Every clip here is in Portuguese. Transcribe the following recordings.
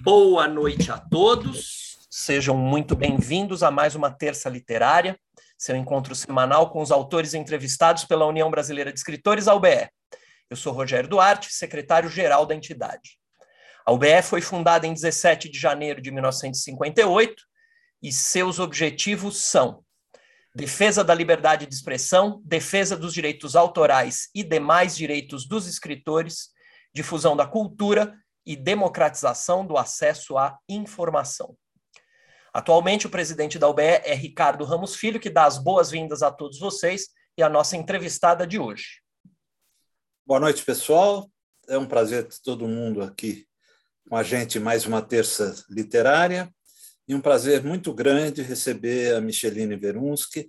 Boa noite a todos, sejam muito bem-vindos a mais uma Terça Literária, seu encontro semanal com os autores entrevistados pela União Brasileira de Escritores, a UBE. Eu sou Rogério Duarte, secretário-geral da entidade. A UBE foi fundada em 17 de janeiro de 1958 e seus objetivos são defesa da liberdade de expressão, defesa dos direitos autorais e demais direitos dos escritores, difusão da cultura e democratização do acesso à informação. Atualmente, o presidente da UBE é Ricardo Ramos Filho, que dá as boas-vindas a todos vocês e a nossa entrevistada de hoje. Boa noite, pessoal. É um prazer ter todo mundo aqui com a gente mais uma terça literária e um prazer muito grande receber a Micheliny Verunschk,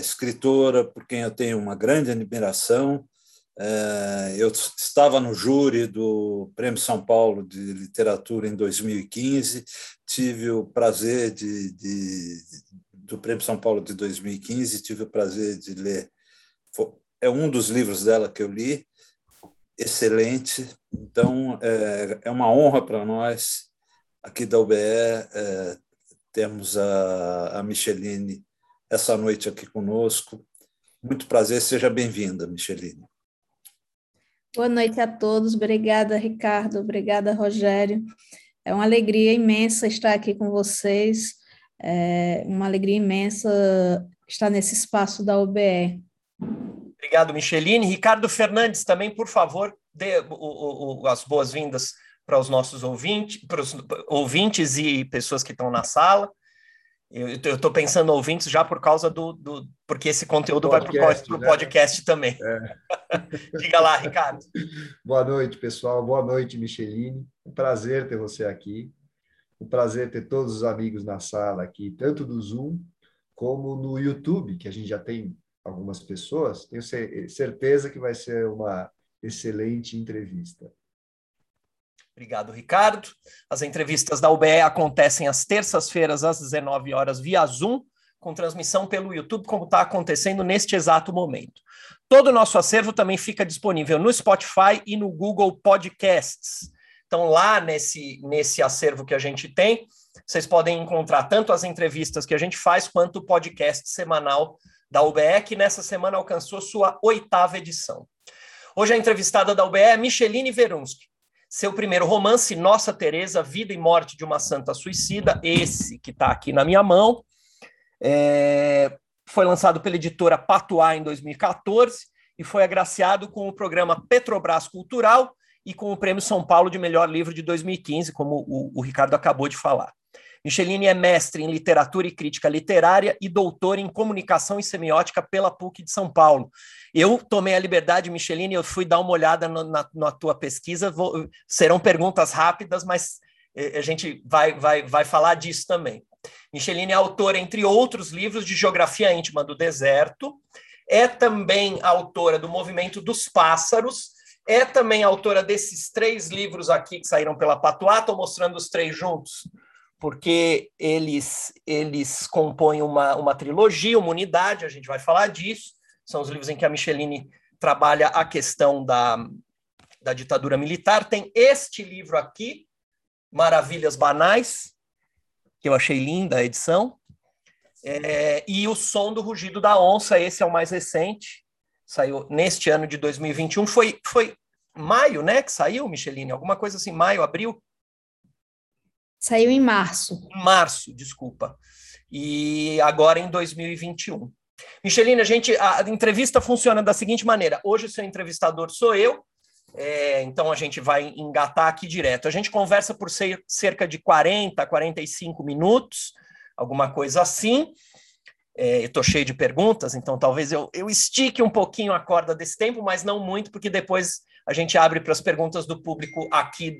escritora por quem eu tenho uma grande admiração. Eu estava no júri do Prêmio São Paulo de Literatura em 2015, tive o prazer de ler. É um dos livros dela que eu li, excelente. Então, é uma honra para nós, aqui da UBE, termos a Micheliny essa noite aqui conosco. Muito prazer, seja bem-vinda, Micheliny. Boa noite a todos. Obrigada, Ricardo. Obrigada, Rogério. É uma alegria imensa estar aqui com vocês. É uma alegria imensa estar nesse espaço da UBE. Obrigado, Micheliny. Ricardo Fernandes também, por favor, dê as boas-vindas para os nossos ouvintes e pessoas que estão na sala. Eu estou pensando ouvintes já por causa porque esse conteúdo podcast, vai para o podcast, né? Também. Diga lá, Ricardo. Boa noite, pessoal. Boa noite, Micheliny. Um prazer ter você aqui. Um prazer ter todos os amigos na sala aqui, tanto do Zoom como no YouTube, que a gente já tem algumas pessoas. Tenho certeza que vai ser uma excelente entrevista. Obrigado, Ricardo. As entrevistas da UBE acontecem às terças-feiras, às 19 horas, via Zoom, com transmissão pelo YouTube, como está acontecendo neste exato momento. Todo o nosso acervo também fica disponível no Spotify e no Google Podcasts. Então, lá nesse acervo que a gente tem, vocês podem encontrar tanto as entrevistas que a gente faz, quanto o podcast semanal da UBE, que nessa semana alcançou sua 8ª edição. Hoje a entrevistada da UBE é Micheliny Verunschk. Seu primeiro romance, Nossa Teresa, Vida e Morte de uma Santa Suicida, esse que está aqui na minha mão, foi lançado pela editora Patuá em 2014 e foi agraciado com o programa Petrobras Cultural e com o Prêmio São Paulo de Melhor Livro de 2015, como o Ricardo acabou de falar. Micheliny é mestre em literatura e crítica literária e doutora em comunicação e semiótica pela PUC de São Paulo. Eu tomei a liberdade, Micheliny, eu fui dar uma olhada na tua pesquisa, serão perguntas rápidas, mas a gente vai falar disso também. Micheliny é autora, entre outros livros, de Geografia Íntima do Deserto, é também autora do Movimento dos Pássaros, é também autora desses 3 livros aqui que saíram pela Patuá, estou mostrando os 3 juntos, porque eles compõem uma trilogia, uma unidade, a gente vai falar disso. São os livros em que a Micheliny trabalha a questão da ditadura militar. Tem este livro aqui, Maravilhas Banais, que eu achei linda a edição, e O Som do Rugido da Onça, esse é o mais recente, saiu neste ano de 2021. Foi maio, né, que saiu, Micheliny? Alguma coisa assim, maio, abril? Saiu em março. Em março, desculpa. E agora em 2021. Micheliny, a entrevista funciona da seguinte maneira. Hoje o seu entrevistador sou eu, então a gente vai engatar aqui direto. A gente conversa por cerca de 40, 45 minutos, alguma coisa assim. Eu estou cheio de perguntas, então talvez eu estique um pouquinho a corda desse tempo, mas não muito, porque depois a gente abre para as perguntas do público aqui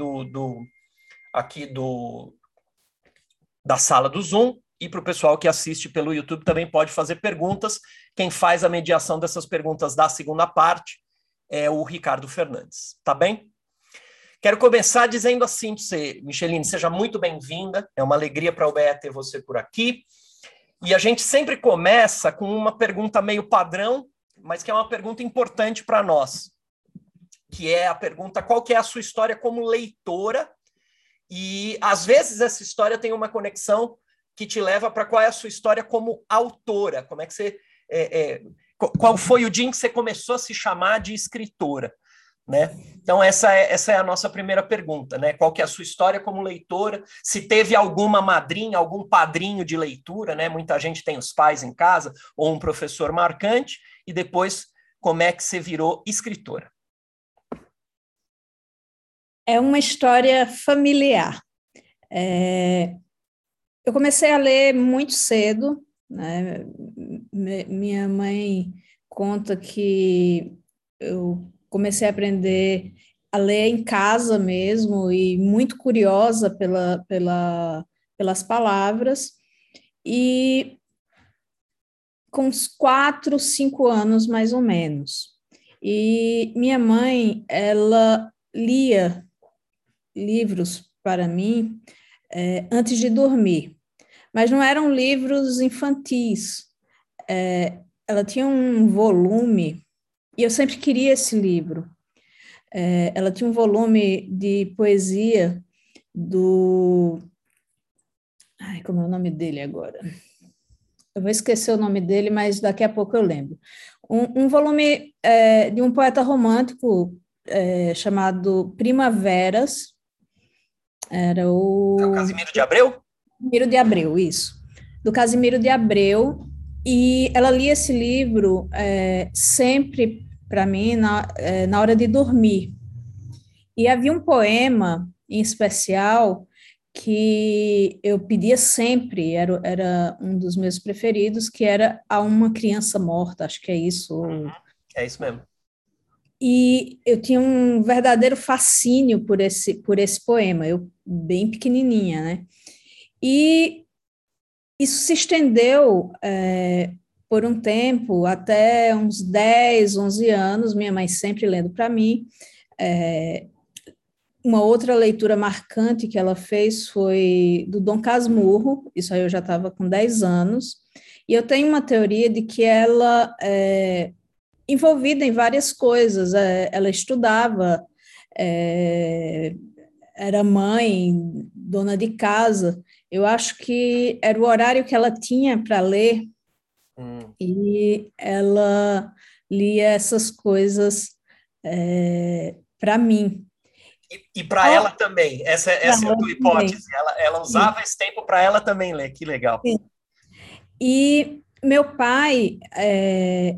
da sala do Zoom, e para o pessoal que assiste pelo YouTube também pode fazer perguntas. Quem faz a mediação dessas perguntas da segunda parte é o Ricardo Fernandes, tá bem? Quero começar dizendo assim para você, Micheliny, seja muito bem-vinda, é uma alegria para a UBE ter você por aqui, e a gente sempre começa com uma pergunta meio padrão, mas que é uma pergunta importante para nós, que é a pergunta: qual que é a sua história como leitora E, às vezes, essa história tem uma conexão que te leva para qual é a sua história como autora, como é que você... qual foi o dia em que você começou a se chamar de escritora, né? Então, essa é a nossa primeira pergunta, né? Qual que é a sua história como leitora? Se teve alguma madrinha, algum padrinho de leitura, né? Muita gente tem os pais em casa, ou um professor marcante, e depois, como é que você virou escritora? É uma história familiar. Eu comecei a ler muito cedo, né? Minha mãe conta que eu comecei a aprender a ler em casa mesmo e muito curiosa pelas palavras. E com uns 4, 5 anos, mais ou menos. E minha mãe, ela lia livros para mim antes de dormir, mas não eram livros infantis. Ela tinha um volume, e eu sempre queria esse livro. Ela tinha um volume de poesia do... Ai, como é o nome dele agora? Eu vou esquecer o nome dele, mas daqui a pouco eu lembro. Um volume de um poeta romântico chamado Primaveras. Era o... É o Casimiro de Abreu? Casimiro de Abreu, isso. Do Casimiro de Abreu. E ela lia esse livro sempre para mim na hora de dormir. E havia um poema em especial que eu pedia sempre, era um dos meus preferidos, que era A Uma Criança Morta, acho que é isso. Uhum. É isso mesmo. E eu tinha um verdadeiro fascínio por esse poema, eu bem pequenininha, né? E isso se estendeu por um tempo, até uns 10, 11 anos, minha mãe sempre lendo para mim. Uma outra leitura marcante que ela fez foi do Dom Casmurro, isso aí eu já estava com 10 anos, e eu tenho uma teoria de que ela é envolvida em várias coisas, ela estudava, era mãe, dona de casa, eu acho que era o horário que ela tinha para ler, e ela lia essas coisas para mim. E para ela também, essa é a tua hipótese, ela usava esse tempo para ela também ler, que legal. Sim. E meu pai,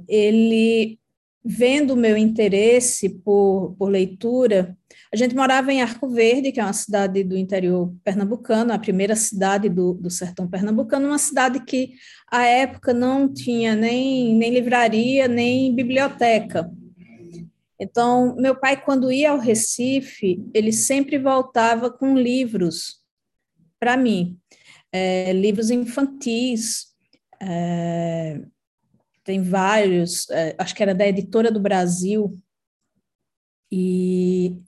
ele, vendo o meu interesse por leitura, a gente morava em Arcoverde, que é uma cidade do interior pernambucano, a primeira cidade do sertão pernambucano, uma cidade que, à época, não tinha nem livraria, nem biblioteca. Então, meu pai, quando ia ao Recife, ele sempre voltava com livros para mim, livros infantis, tem vários, acho que era da Editora do Brasil, e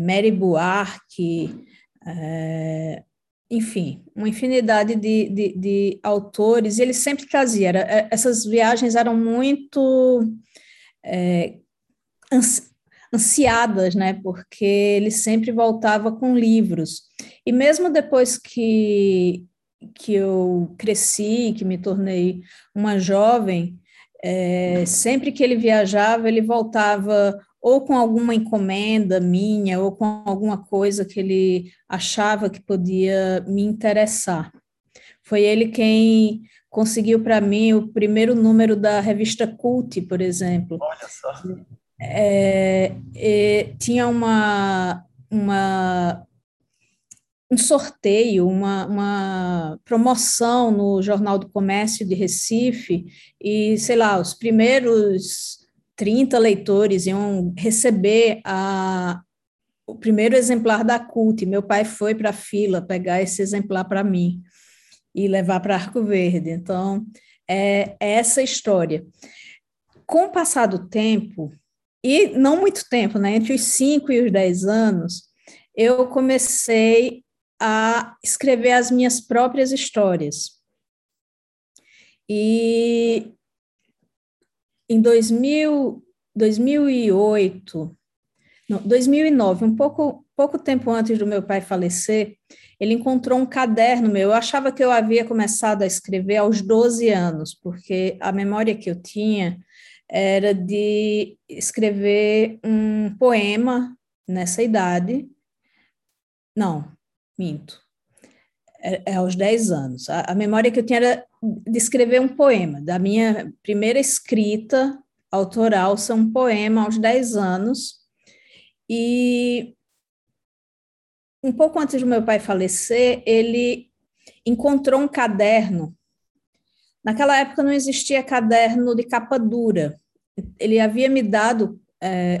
Mary Buarque, enfim, uma infinidade de autores, e ele sempre trazia, essas viagens eram muito... ansiadas, né? Porque ele sempre voltava com livros. E mesmo depois que eu cresci, que me tornei uma jovem, sempre que ele viajava, ele voltava ou com alguma encomenda minha, ou com alguma coisa que ele achava que podia me interessar. Foi ele quem conseguiu para mim o primeiro número da Revista Cult, por exemplo. Olha só. Tinha um sorteio, uma promoção no Jornal do Comércio de Recife, e, sei lá, os primeiros 30 leitores iam receber o primeiro exemplar da Cult. Meu pai foi para a fila pegar esse exemplar para mim e levar para Arcoverde. Então, é essa história. Com o passar do tempo, e não muito tempo, né? Entre os 5 e os 10 anos, eu comecei a escrever as minhas próprias histórias. E em 2008, Não, 2009, pouco tempo antes do meu pai falecer, ele encontrou um caderno meu. Eu achava que eu havia começado a escrever aos 12 anos, porque a memória que eu tinha era de escrever um poema nessa idade. Não, minto. É aos 10 anos. A memória que eu tinha era de escrever um poema. Da minha primeira escrita autoral, são um poema aos 10 anos. E um pouco antes do meu pai falecer, ele encontrou um caderno. Naquela época não existia caderno de capa dura. Ele havia me dado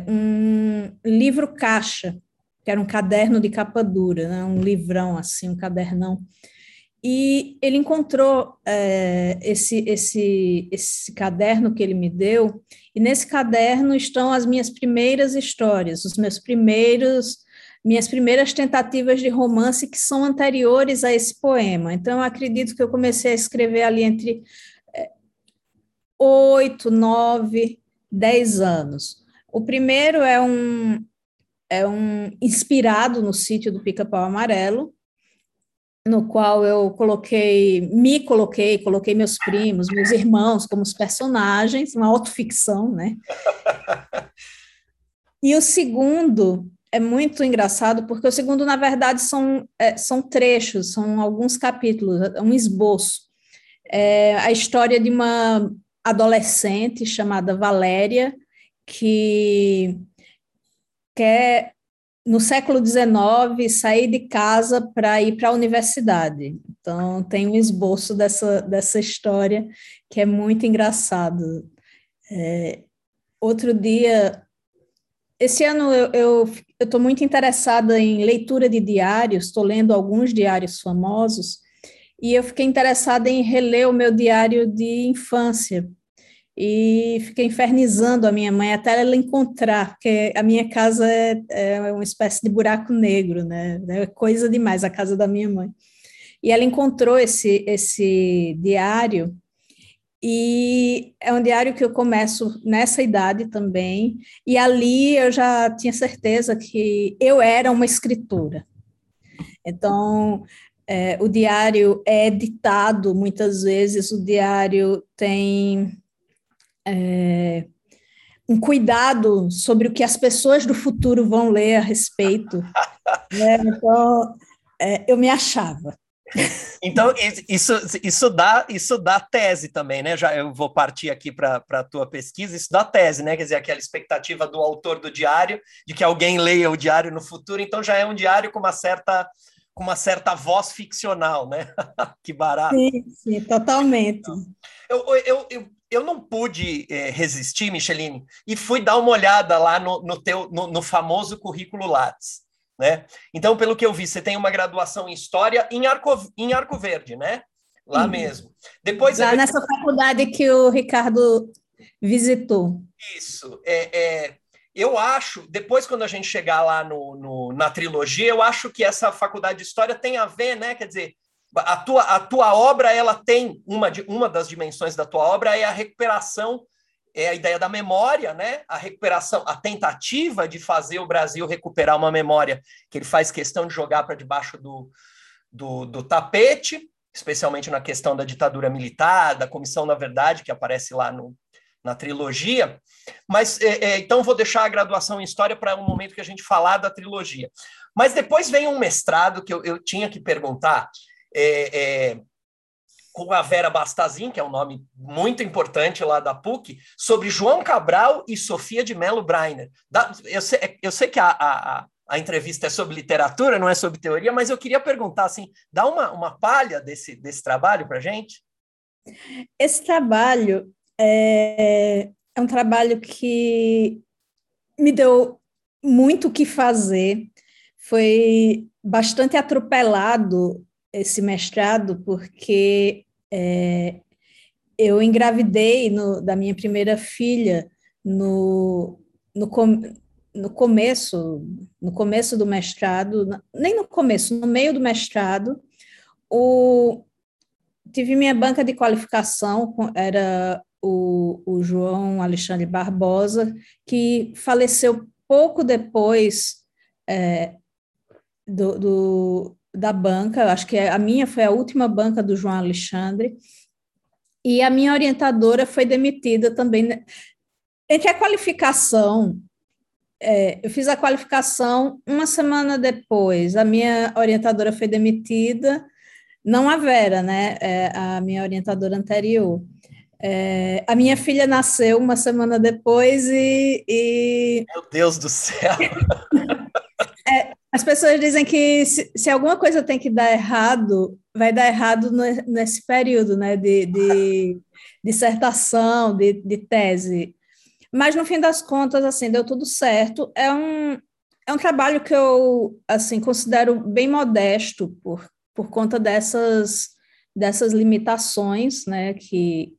um livro caixa, que era um caderno de capa dura, né? Um livrão assim, um cadernão. E ele encontrou esse caderno que ele me deu, e nesse caderno estão as minhas primeiras histórias, minhas primeiras tentativas de romance que são anteriores a esse poema. Então, eu acredito que eu comecei a escrever ali entre 8, 9, 10 anos. O primeiro é um inspirado no Sítio do Pica-Pau Amarelo, no qual eu coloquei meus primos, meus irmãos como os personagens, uma autoficção, né? E o segundo é muito engraçado, porque o segundo, na verdade, são trechos, são alguns capítulos, um esboço. É a história de uma adolescente chamada Valéria, que quer, no século XIX, saí de casa para ir para a universidade. Então, tem um esboço dessa história que é muito engraçado. Outro dia... Esse ano eu estou muito interessada em leitura de diários, estou lendo alguns diários famosos, e eu fiquei interessada em reler o meu diário de infância. E fiquei infernizando a minha mãe até ela encontrar, porque a minha casa é uma espécie de buraco negro, né? É coisa demais a casa da minha mãe. E ela encontrou esse diário, e é um diário que eu começo nessa idade também, e ali eu já tinha certeza que eu era uma escritora. Então... o diário é editado muitas vezes, o diário tem... um cuidado sobre o que as pessoas do futuro vão ler a respeito. Então, eu me achava. Então, isso dá tese também, né? Já eu vou partir aqui para a tua pesquisa, isso dá tese, né? Quer dizer, aquela expectativa do autor do diário, de que alguém leia o diário no futuro, então já é um diário com uma certa voz ficcional, né? Que barato. Sim, totalmente. Eu não pude resistir, Micheliny, e fui dar uma olhada lá no famoso currículo Lattes, né? Então, pelo que eu vi, você tem uma graduação em História em Arcoverde, né? Lá mesmo. Depois, lá nessa faculdade que o Ricardo visitou. Isso. Eu acho, depois quando a gente chegar lá na trilogia, eu acho que essa faculdade de História tem a ver, né? Quer dizer, a tua obra, ela tem uma das dimensões da tua obra é a recuperação, é a ideia da memória, né? A recuperação, a tentativa de fazer o Brasil recuperar uma memória que ele faz questão de jogar para debaixo do tapete, especialmente na questão da ditadura militar, da Comissão da Verdade, que aparece lá na trilogia. Mas então vou deixar a graduação em História para um momento que a gente falar da trilogia. Mas depois vem um mestrado que eu tinha que perguntar. Com a Vera Bastazin, que é um nome muito importante lá da PUC, sobre João Cabral e Sophia de Mello Breyner. Eu sei que a entrevista é sobre literatura, não é sobre teoria, mas eu queria perguntar, assim, dá uma palha desse trabalho para a gente? Esse trabalho é um trabalho que me deu muito o que fazer, foi bastante atropelado esse mestrado, porque eu engravidei da minha primeira filha no começo do mestrado, nem no começo, no meio do mestrado. Tive minha banca de qualificação, era o João Alexandre Barbosa, que faleceu pouco depois da banca, eu acho que a minha foi a última banca do João Alexandre, e a minha orientadora foi demitida também, né? Entre a qualificação, eu fiz a qualificação uma semana depois, a minha orientadora foi demitida, não a Vera, né? A minha orientadora anterior. A minha filha nasceu uma semana depois e... Meu Deus do céu! As pessoas dizem que se alguma coisa tem que dar errado, vai dar errado nesse período, né, de dissertação, de tese. Mas, no fim das contas, assim, deu tudo certo. É um trabalho que eu, assim, considero bem modesto por conta dessas limitações, né, que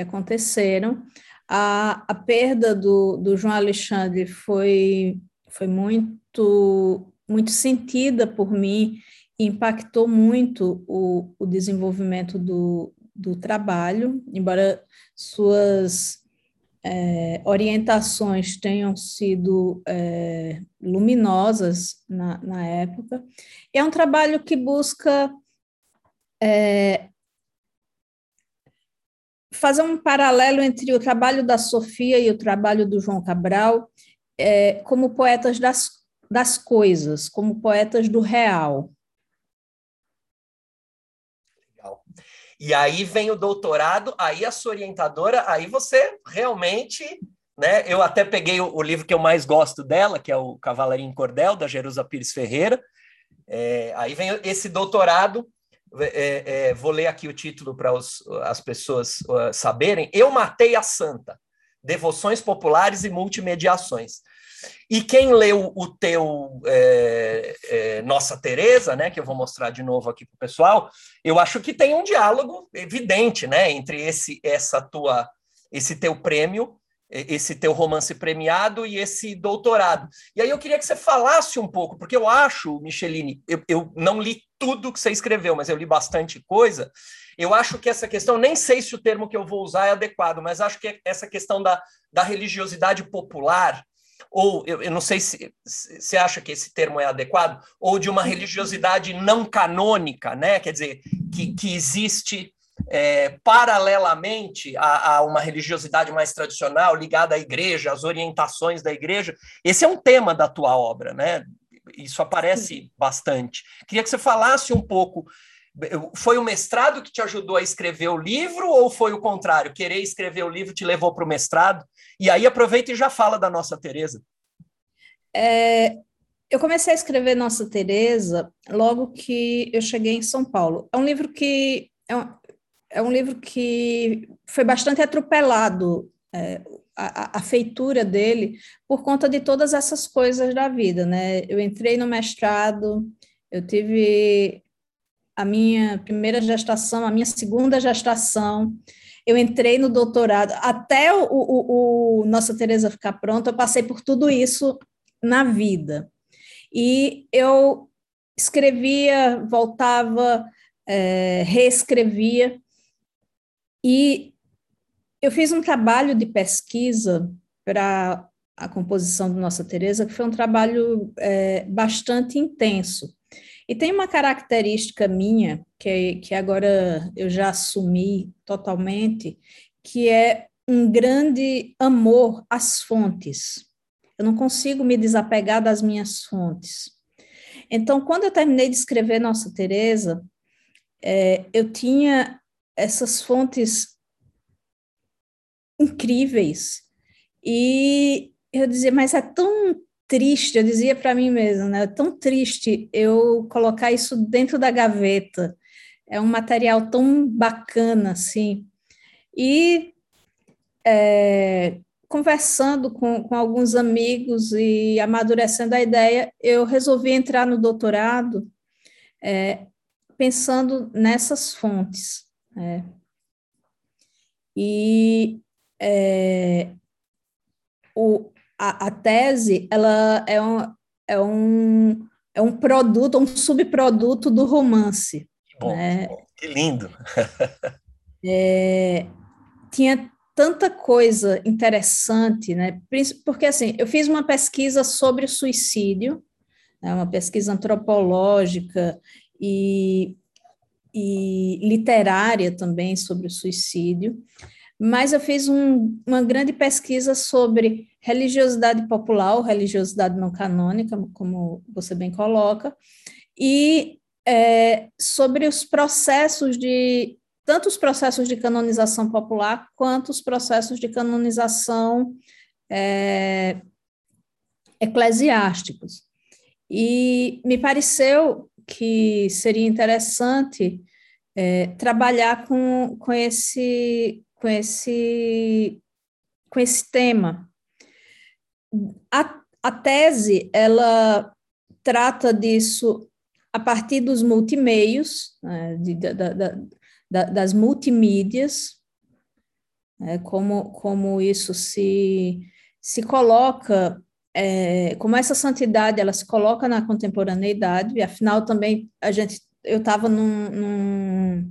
aconteceram. A perda do João Alexandre foi muito, muito sentida por mim e impactou muito o desenvolvimento do trabalho, embora suas orientações tenham sido luminosas na época. É um trabalho que busca fazer um paralelo entre o trabalho da Sophia e o trabalho do João Cabral, como poetas das coisas, como poetas do real. Legal. E aí vem o doutorado, aí a sua orientadora, aí você realmente... Né? Eu até peguei o livro que eu mais gosto dela, que é o Cavalaria em Cordel, da Jerusa Pires Ferreira. Aí vem esse doutorado, vou ler aqui o título para as pessoas saberem. Eu matei a santa. Devoções populares e multimediações. E quem leu o teu Nossa Teresa, né, que eu vou mostrar de novo aqui para o pessoal, eu acho que tem um diálogo evidente, né, entre esse teu prêmio, esse teu romance premiado e esse doutorado. E aí eu queria que você falasse um pouco, porque eu acho, Micheliny, eu não li tudo que você escreveu, mas eu li bastante coisa. Eu acho que essa questão, nem sei se o termo que eu vou usar é adequado, mas acho que essa questão da religiosidade popular, ou eu não sei se você acha que esse termo é adequado, ou de uma religiosidade não canônica, né? Quer dizer, que existe paralelamente a uma religiosidade mais tradicional, ligada à igreja, às orientações da igreja. Esse é um tema da tua obra, né? Isso aparece bastante. Queria que você falasse um pouco... Foi o mestrado que te ajudou a escrever o livro ou foi o contrário? Querer escrever o livro te levou para o mestrado? E aí aproveita e já fala da Nossa Teresa. Eu comecei a escrever Nossa Teresa logo que eu cheguei em São Paulo. É um livro que, é um livro que foi bastante atropelado, a feitura dele, por conta de todas essas coisas da vida, né? Eu entrei no mestrado, eu tive... a minha primeira gestação, a minha segunda gestação, eu entrei no doutorado, até o Nossa Teresa ficar pronta, eu passei por tudo isso na vida. E eu escrevia, voltava, reescrevia, e eu fiz um trabalho de pesquisa para a composição do Nossa Teresa, que foi um trabalho bastante intenso. E tem uma característica minha, que agora eu já assumi totalmente, que é um grande amor às fontes. Eu não consigo me desapegar das minhas fontes. Então, quando eu terminei de escrever Nossa Teresa, eu tinha essas fontes incríveis. E eu dizia, mas é tão... triste, eu dizia para mim mesma, né? É tão triste eu colocar isso dentro da gaveta. É um material tão bacana, assim. E conversando com alguns amigos e amadurecendo a ideia, eu resolvi entrar no doutorado pensando nessas fontes. A tese, ela é um produto, um subproduto do romance. Que bom, né? Que lindo! Tinha tanta coisa interessante, né? Porque, assim, eu fiz uma pesquisa sobre o suicídio, né? Uma pesquisa antropológica e literária também sobre o suicídio, mas eu fiz uma grande pesquisa sobre religiosidade popular, ou religiosidade não canônica, como você bem coloca, e sobre os processos de... tanto os processos de canonização popular quanto os processos de canonização eclesiásticos. E me pareceu que seria interessante trabalhar com esse tema. A tese, ela trata disso a partir dos multimeios, né, das multimídias, né, como isso se coloca, como essa santidade ela se coloca na contemporaneidade, e afinal também eu estava num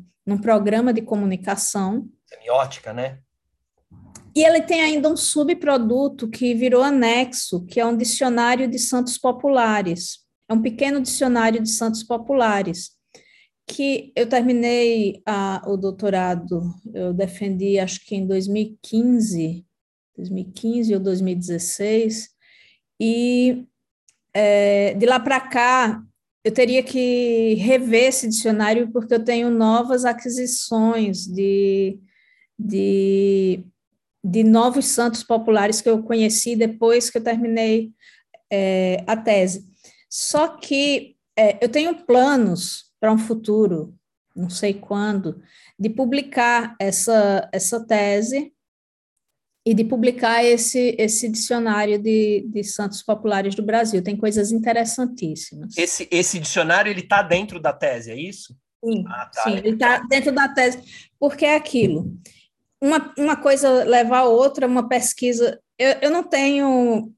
programa de comunicação. Semiótica, né? E ele tem ainda um subproduto que virou anexo, que é um dicionário de santos populares, é um pequeno dicionário de santos populares, que eu terminei o doutorado, eu defendi, acho que em 2015 ou 2016, e de lá para cá eu teria que rever esse dicionário porque eu tenho novas aquisições de novos santos populares que eu conheci depois que eu terminei a tese. Só que eu tenho planos para um futuro, não sei quando, de publicar essa tese e de publicar esse dicionário de santos populares do Brasil. Tem coisas interessantíssimas. Esse dicionário, ele está dentro da tese, é isso? Sim, sim, ele está dentro da tese, porque é aquilo. Uma coisa leva a outra, uma pesquisa... Eu não tenho...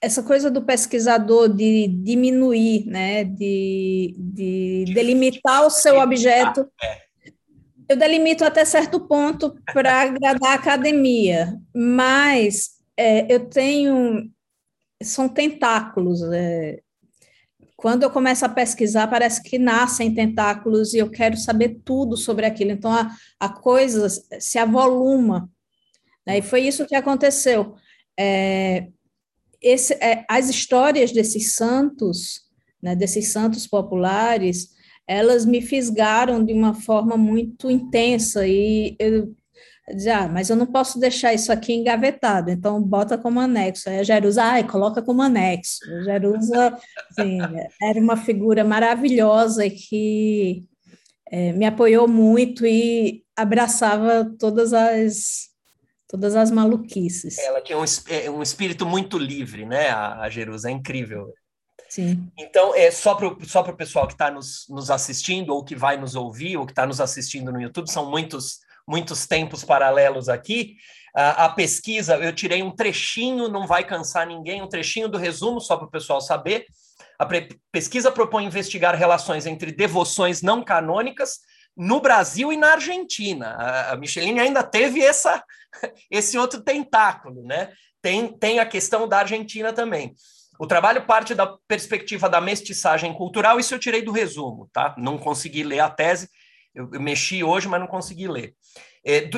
essa coisa do pesquisador de diminuir, né? de delimitar o seu objeto, eu delimito até certo ponto para agradar a academia, mas eu tenho... são tentáculos. Quando eu começo a pesquisar, parece que nascem tentáculos e eu quero saber tudo sobre aquilo. Então, a coisa se avoluma, né? E foi isso que aconteceu. As histórias desses santos populares, elas me fisgaram de uma forma muito intensa, e eu dizia, mas eu não posso deixar isso aqui engavetado, então bota como anexo. Aí a Jerusa, coloca como anexo. A Jerusa, assim, era uma figura maravilhosa que me apoiou muito e abraçava todas as maluquices. Ela tinha um espírito muito livre, né? A Jerusa, é incrível. Sim. Então, só para o pessoal que está nos assistindo, ou que vai nos ouvir, ou que está nos assistindo no YouTube, são muitos tempos paralelos aqui. A pesquisa, eu tirei um trechinho, não vai cansar ninguém, um trechinho do resumo, só para o pessoal saber. A pesquisa propõe investigar relações entre devoções não canônicas no Brasil e na Argentina. A Micheliny ainda teve esse outro tentáculo, né? Tem a questão da Argentina também. O trabalho parte da perspectiva da mestiçagem cultural, isso eu tirei do resumo, tá? Não consegui ler a tese, eu mexi hoje, mas não consegui ler.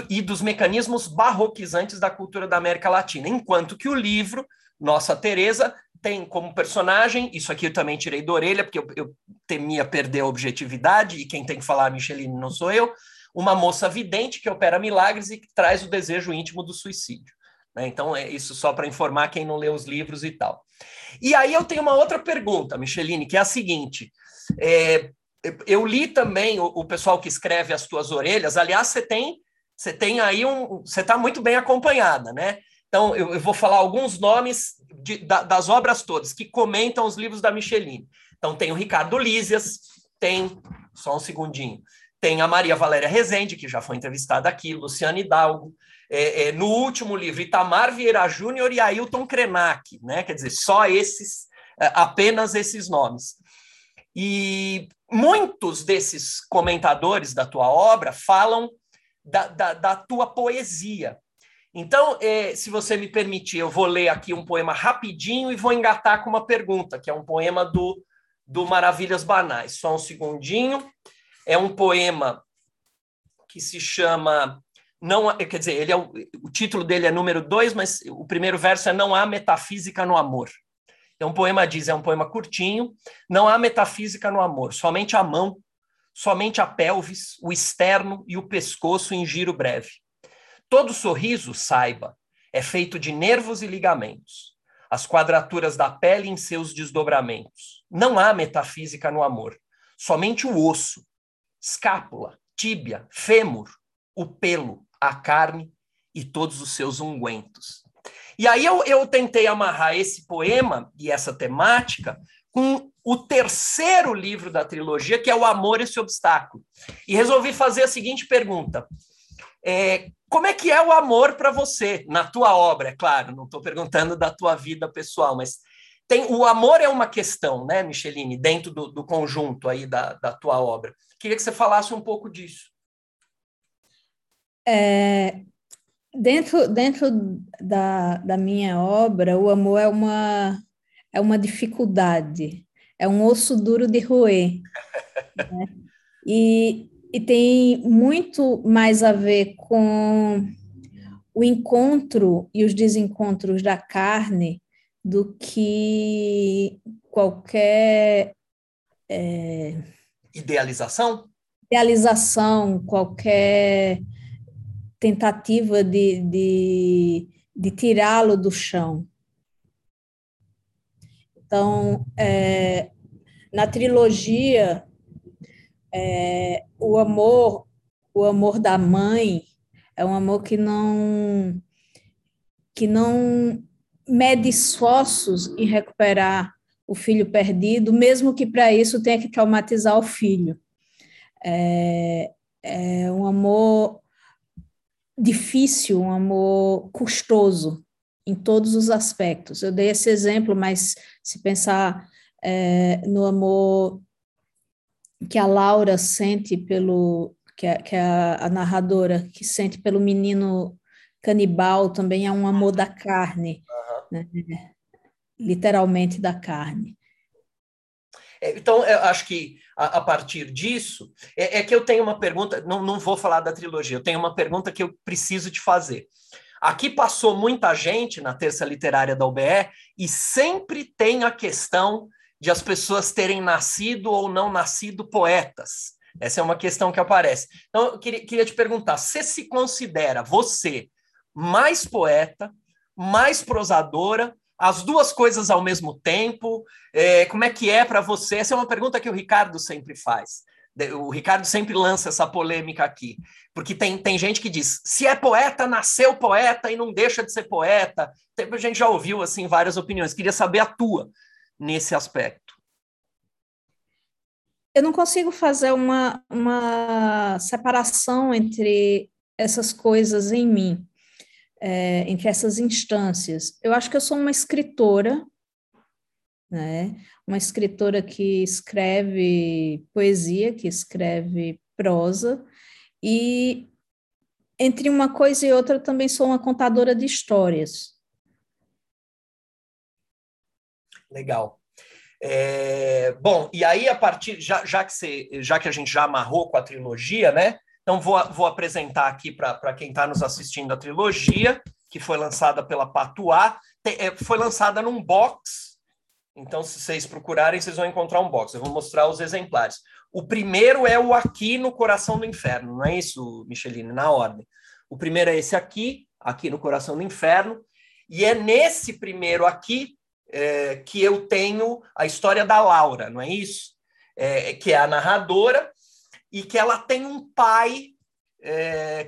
E dos mecanismos barroquizantes da cultura da América Latina, enquanto que o livro Nossa Teresa tem como personagem, isso aqui eu também tirei da orelha, porque eu temia perder a objetividade, e quem tem que falar a Micheliny não sou eu, uma moça vidente que opera milagres e que traz o desejo íntimo do suicídio, né? Então, é isso só para informar quem não lê os livros e tal. E aí eu tenho uma outra pergunta, Micheliny, que é a seguinte, eu li também o pessoal que escreve as tuas orelhas, aliás, você tem aí você está muito bem acompanhada, né? Então, eu vou falar alguns nomes das obras todas que comentam os livros da Micheliny. Então, tem o Ricardo Lísias, tem a Maria Valéria Rezende, que já foi entrevistada aqui, Luciana Hidalgo, no último livro, Itamar Vieira Júnior e Ailton Krenak, né? Quer dizer, só esses, apenas esses nomes. E muitos desses comentadores da tua obra falam da tua poesia. Então, se você me permitir, eu vou ler aqui um poema rapidinho e vou engatar com uma pergunta, que é um poema do Maravilhas Banais. Só um segundinho. É um poema que se chama... Não, quer dizer, o título dele é número 2, mas o primeiro verso é Não há metafísica no amor. É um poema, é um poema curtinho. Não há metafísica no amor, somente a mão, somente a pelvis, o externo e o pescoço em giro breve. Todo sorriso, saiba, é feito de nervos e ligamentos, as quadraturas da pele em seus desdobramentos. Não há metafísica no amor, somente o osso, escápula, tíbia, fêmur, o pelo, a carne e todos os seus ungüentos. E aí eu tentei amarrar esse poema e essa temática com o terceiro livro da trilogia, que é O Amor, Esse Obstáculo. E resolvi fazer a seguinte pergunta. Como é que é o amor para você? Na tua obra, é claro, não estou perguntando da tua vida pessoal, mas o amor é uma questão, né, Micheliny, dentro do conjunto aí da tua obra. Queria que você falasse um pouco disso. Dentro da minha obra, o amor é uma dificuldade, é um osso duro de roer, né? E tem muito mais a ver com o encontro e os desencontros da carne do que qualquer... Idealização? Idealização, qualquer tentativa de tirá-lo do chão. Então, na trilogia... O amor da mãe é um amor que não mede esforços em recuperar o filho perdido, mesmo que para isso tenha que traumatizar o filho. É um amor difícil, um amor custoso em todos os aspectos. Eu dei esse exemplo, mas se pensar no amor que a Laura sente pelo... que a narradora, que sente pelo menino canibal, também é um amor da carne, né? Literalmente da carne. Então, eu acho que, a partir disso, que eu tenho uma pergunta, não vou falar da trilogia, eu tenho uma pergunta que eu preciso te fazer. Aqui passou muita gente na Terça Literária da UBE e sempre tem a questão de as pessoas terem nascido ou não nascido poetas. Essa é uma questão que aparece. Então, eu queria te perguntar, você se considera, você, mais poeta, mais prosadora, as duas coisas ao mesmo tempo? Como é que é para você? Essa é uma pergunta que o Ricardo sempre faz. O Ricardo sempre lança essa polêmica aqui, porque tem gente que diz, se é poeta, nasceu poeta e não deixa de ser poeta. A gente já ouviu assim, várias opiniões. Queria saber a tua nesse aspecto. Eu não consigo fazer uma separação entre essas coisas em mim, entre essas instâncias. Eu acho que eu sou uma escritora, né? Uma escritora que escreve poesia, que escreve prosa, e entre uma coisa e outra eu também sou uma contadora de histórias. Legal. Bom, e aí a partir, já que a gente já amarrou com a trilogia, né? Então vou apresentar aqui para quem está nos assistindo a trilogia, que foi lançada pela Patuá, foi lançada num box, então se vocês procurarem, vocês vão encontrar um box, eu vou mostrar os exemplares. O primeiro é o Aqui no Coração do Inferno, não é isso, Micheliny, na ordem? O primeiro é esse aqui, Aqui no Coração do Inferno, e é nesse primeiro aqui, que eu tenho a história da Laura, não é isso? Que é a narradora, e que ela tem um pai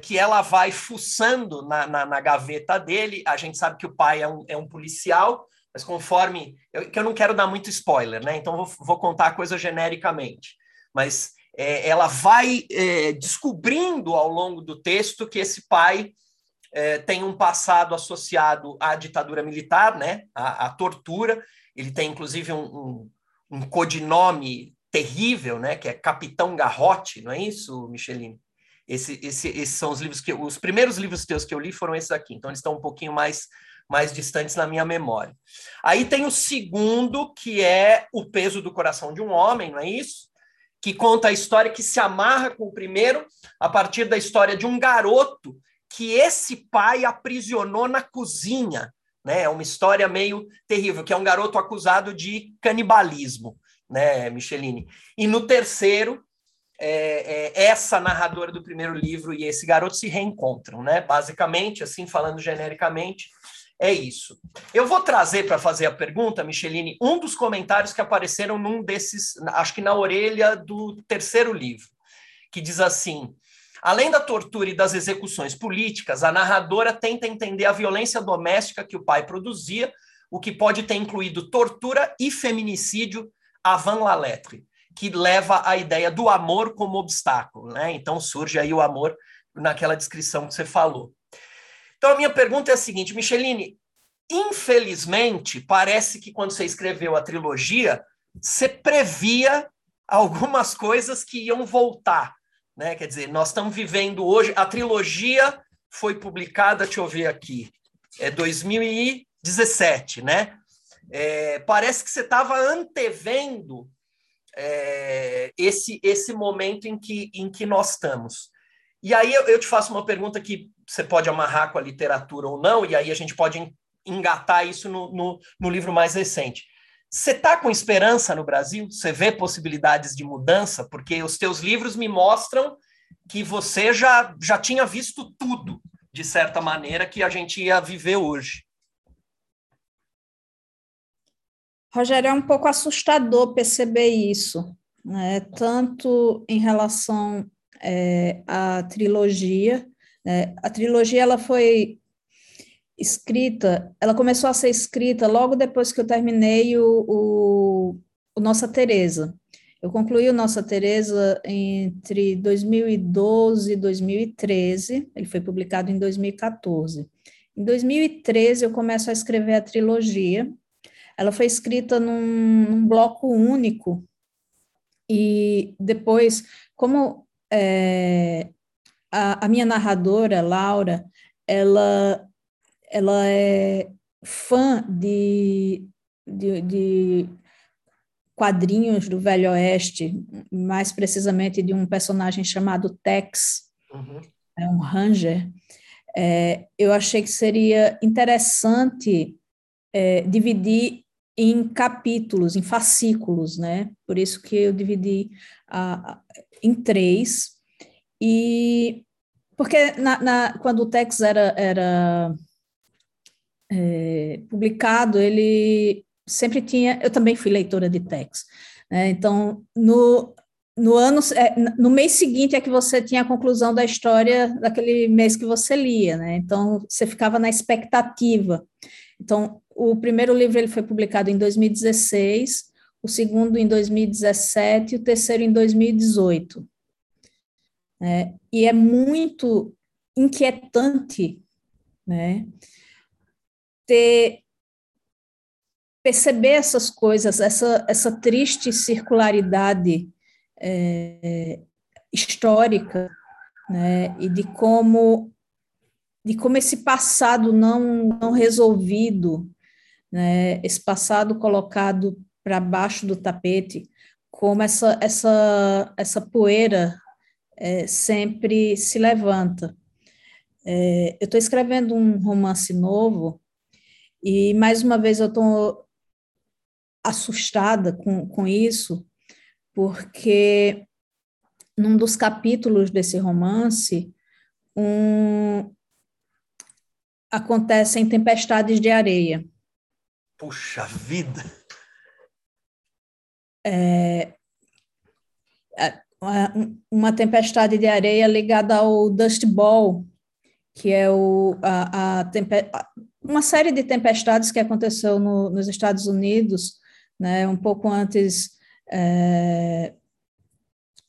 que ela vai fuçando na gaveta dele. A gente sabe que o pai é um policial, mas conforme... Eu não quero dar muito spoiler, né? Então vou contar a coisa genericamente. Mas ela vai descobrindo ao longo do texto que esse pai... tem um passado associado à ditadura militar, né? À tortura. Ele tem, inclusive, um codinome terrível, né? Que é Capitão Garrote, não é isso, Micheliny? Esses são os livros que os primeiros livros teus que eu li foram esses aqui, então eles estão um pouquinho mais distantes na minha memória. Aí tem o segundo, que é O Peso do Coração de um Homem, não é isso? Que conta a história, que se amarra com o primeiro, a partir da história de um garoto que esse pai aprisionou na cozinha, né? É uma história meio terrível, que é um garoto acusado de canibalismo, né, Micheliny? E no terceiro, essa narradora do primeiro livro e esse garoto se reencontram, né? Basicamente, assim, falando genericamente, é isso. Eu vou trazer para fazer a pergunta, Micheliny, um dos comentários que apareceram num desses, acho que na orelha do terceiro livro, que diz assim: além da tortura e das execuções políticas, a narradora tenta entender a violência doméstica que o pai produzia, o que pode ter incluído tortura e feminicídio avant la lettre, que leva à ideia do amor como obstáculo, né? Então surge aí o amor naquela descrição que você falou. Então a minha pergunta é a seguinte, Micheliny, infelizmente parece que quando você escreveu a trilogia, você previa algumas coisas que iam voltar, né? Quer dizer, nós estamos vivendo hoje, a trilogia foi publicada, deixa eu ver aqui, é 2017, né? Parece que você estava antevendo esse momento em que nós estamos. E aí eu te faço uma pergunta que você pode amarrar com a literatura ou não, e aí a gente pode engatar isso no livro mais recente. Você está com esperança no Brasil? Você vê possibilidades de mudança? Porque os teus livros me mostram que você já tinha visto tudo, de certa maneira, que a gente ia viver hoje. Rogério, é um pouco assustador perceber isso, né? Tanto em relação à trilogia, né? A trilogia ela foi escrita, ela começou a ser escrita logo depois que eu terminei o Nossa Teresa. Eu concluí o Nossa Teresa entre 2012 e 2013, ele foi publicado em 2014. Em 2013 eu começo a escrever a trilogia. Ela foi escrita num bloco único, e depois, como a minha narradora, Laura, ela é fã de quadrinhos do Velho Oeste, mais precisamente de um personagem chamado Tex, é um ranger, eu achei que seria interessante dividir em capítulos, em fascículos, né? Por isso que eu dividi em três, e porque quando o Tex era publicado, ele sempre tinha... Eu também fui leitora de Tex, né? Então, no mês seguinte é que você tinha a conclusão da história daquele mês que você lia, né? Então, você ficava na expectativa. Então, o primeiro livro ele foi publicado em 2016, o segundo em 2017 e o terceiro em 2018. E é muito inquietante, né, perceber essas coisas, essa triste circularidade histórica, né, e de como esse passado não resolvido, né, esse passado colocado para baixo do tapete, como essa poeira sempre se levanta. Eu estou escrevendo um romance novo e, mais uma vez, eu estou assustada com isso, porque, num dos capítulos desse romance, acontecem tempestades de areia. Puxa vida! Uma tempestade de areia ligada ao Dust Bowl, que é uma série de tempestades que aconteceu nos Estados Unidos, né, um pouco antes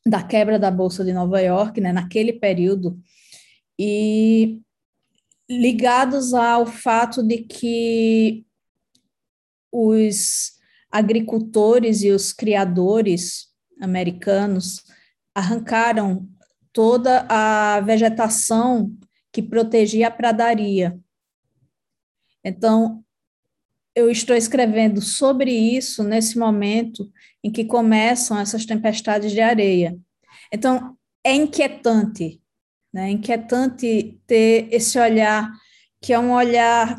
da quebra da Bolsa de Nova York, né, naquele período, e ligados ao fato de que os agricultores e os criadores americanos arrancaram toda a vegetação que protegia a pradaria. Então, eu estou escrevendo sobre isso nesse momento em que começam essas tempestades de areia. Então, é inquietante, né? É inquietante ter esse olhar, que é um olhar,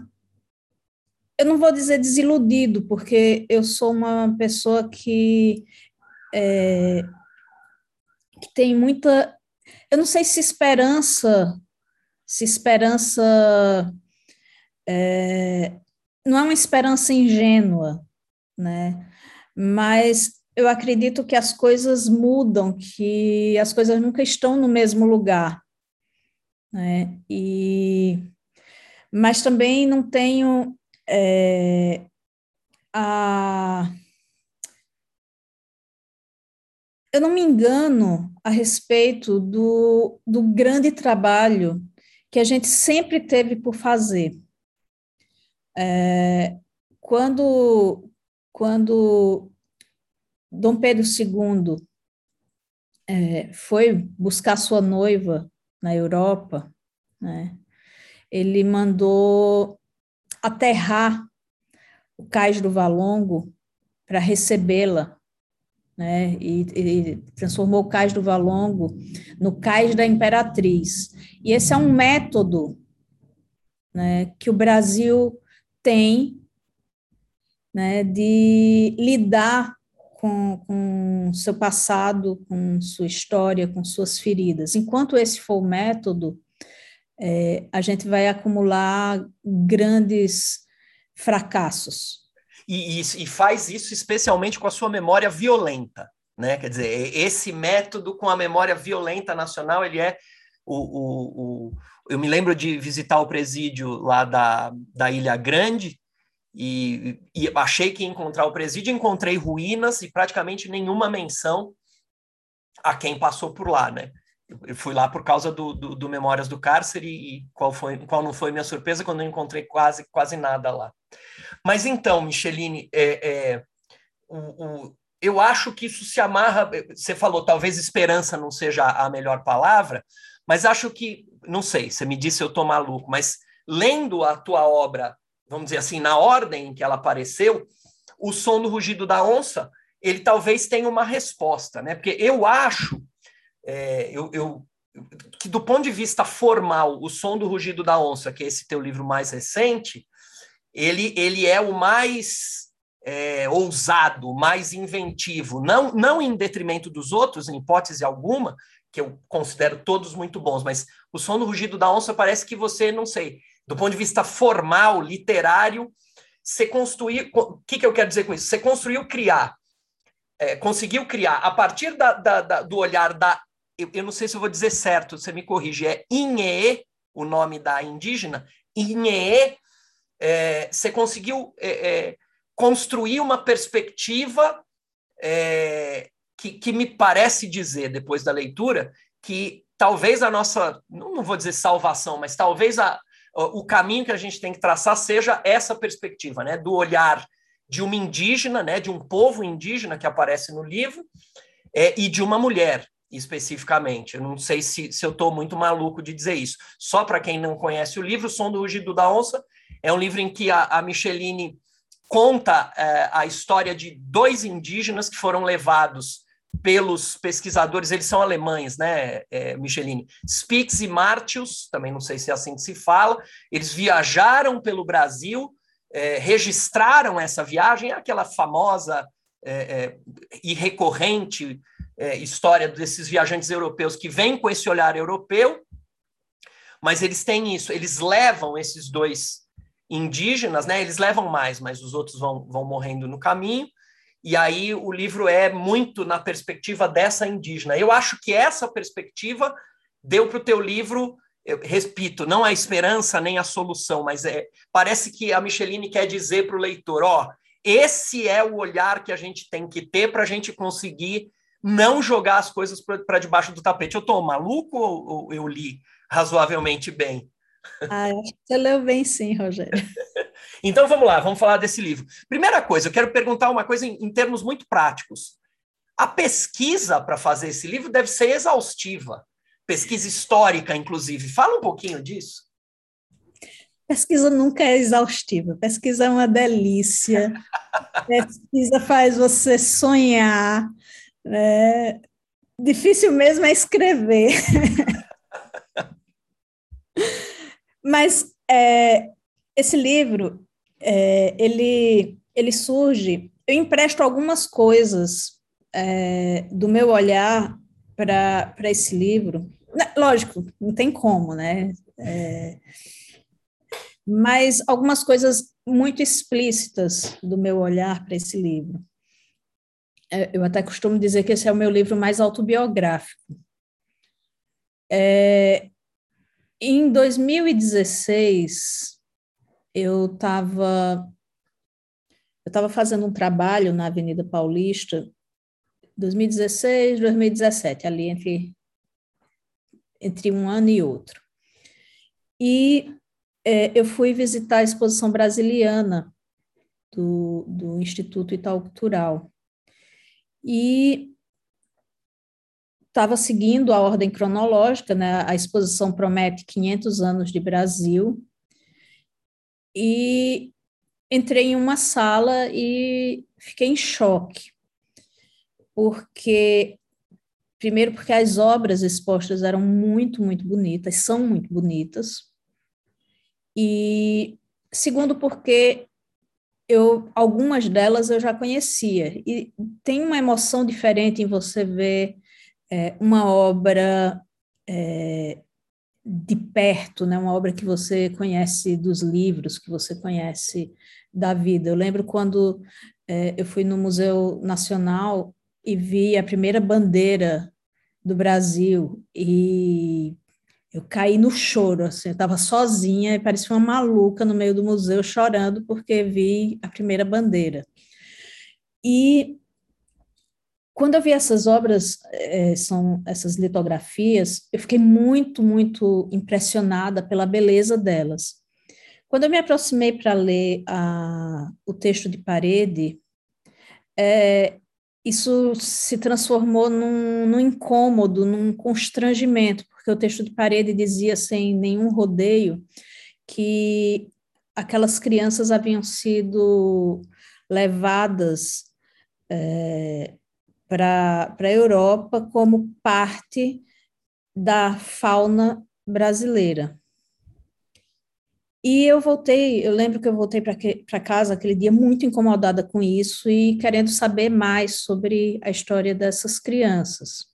eu não vou dizer desiludido, porque eu sou uma pessoa que tem muita... Eu não sei se esperança... Não é uma esperança ingênua, né? Mas eu acredito que as coisas mudam, que as coisas nunca estão no mesmo lugar, né? Mas também não tenho Eu não me engano a respeito do grande trabalho que a gente sempre teve por fazer. Quando Dom Pedro II foi buscar sua noiva na Europa, né, ele mandou aterrar o cais do Valongo para recebê-la, né, e transformou o cais do Valongo no cais da Imperatriz. E esse é um método, né, que o Brasil tem, né, de lidar com seu passado, com sua história, com suas feridas. Enquanto esse for o método, a gente vai acumular grandes fracassos. E faz isso especialmente com a sua memória violenta, né? Quer dizer, esse método com a memória violenta nacional, ele é eu me lembro de visitar o presídio lá da Ilha Grande e achei que ia encontrar o presídio, encontrei ruínas e praticamente nenhuma menção a quem passou por lá, né? Eu fui lá por causa do Memórias do Cárcere e qual não foi minha surpresa quando eu encontrei quase nada lá. Mas então, Micheliny, eu acho que isso se amarra... Você falou, talvez esperança não seja a melhor palavra, mas acho que, não sei, você me disse eu estou maluco, mas lendo a tua obra, vamos dizer assim, na ordem em que ela apareceu, O Som do Rugido da Onça, ele talvez tenha uma resposta, né? Porque eu acho que, do ponto de vista formal, O Som do Rugido da Onça, que é esse teu livro mais recente, ele é o mais ousado, mais inventivo, não em detrimento dos outros, em hipótese alguma, que eu considero todos muito bons, mas O Som do Rugido da Onça parece que você, não sei, do ponto de vista formal, literário, você construiu... O que eu quero dizer com isso? Você conseguiu criar, a partir do olhar da... Eu não sei se eu vou dizer certo, você me corrige, é Inhê, o nome da indígena, Inhê, você conseguiu construir uma perspectiva... Que me parece dizer, depois da leitura, que talvez a nossa, não vou dizer salvação, mas talvez o caminho que a gente tem que traçar seja essa perspectiva, né? Do olhar de uma indígena, né? De um povo indígena que aparece no livro, e de uma mulher, especificamente. Eu não sei se eu estou muito maluco de dizer isso. Só para quem não conhece o livro, O Som do Rugido da Onça é um livro em que a Micheliny conta a história de dois indígenas que foram levados pelos pesquisadores, eles são alemães, né, Micheliny? Spix e Martius, também não sei se é assim que se fala, eles viajaram pelo Brasil, registraram essa viagem, aquela famosa e recorrente história desses viajantes europeus que vêm com esse olhar europeu, mas eles têm isso, eles levam esses dois indígenas, né? Eles levam mais, mas os outros vão morrendo no caminho. E aí o livro é muito na perspectiva dessa indígena. Eu acho que essa perspectiva deu para o teu livro, eu repito, não a esperança nem a solução, mas parece que a Micheliny quer dizer para o leitor, esse é o olhar que a gente tem que ter para a gente conseguir não jogar as coisas para debaixo do tapete. Eu estou maluco ou eu li razoavelmente bem? Você leu bem sim, Rogério. Então vamos lá, vamos falar desse livro. Primeira coisa, eu quero perguntar uma coisa em termos muito práticos. A pesquisa para fazer esse livro deve ser exaustiva, pesquisa histórica, inclusive. Fala um pouquinho disso. Pesquisa nunca é exaustiva, pesquisa é uma delícia, pesquisa faz você sonhar, né? Difícil mesmo é escrever. Mas esse livro, ele surge... Eu empresto algumas coisas do meu olhar para esse livro. Lógico, não tem como, né? Mas algumas coisas muito explícitas do meu olhar para esse livro. Eu até costumo dizer que esse é o meu livro mais autobiográfico. Em 2016, eu estava fazendo um trabalho na Avenida Paulista, 2016, 2017, ali entre um ano e outro. E eu fui visitar a exposição brasiliana do Instituto Itaú Cultural. E estava seguindo a ordem cronológica, né? A exposição promete 500 anos de Brasil. E entrei em uma sala e fiquei em choque, porque as obras expostas eram muito, muito bonitas, são muito bonitas, e segundo porque algumas delas eu já conhecia, e tem uma emoção diferente em você ver uma obra de perto, né? Uma obra que você conhece dos livros, que você conhece da vida. Eu lembro quando eu fui no Museu Nacional e vi a primeira bandeira do Brasil e eu caí no choro, assim, eu estava sozinha e parecia uma maluca no meio do museu chorando porque vi a primeira bandeira. E quando eu vi essas obras, são essas litografias, eu fiquei muito, muito impressionada pela beleza delas. Quando eu me aproximei para ler o texto de parede, isso se transformou num incômodo, num constrangimento, porque o texto de parede dizia, sem nenhum rodeio, que aquelas crianças haviam sido levadas... para a Europa como parte da fauna brasileira. E eu lembro que eu voltei para casa aquele dia muito incomodada com isso e querendo saber mais sobre a história dessas crianças.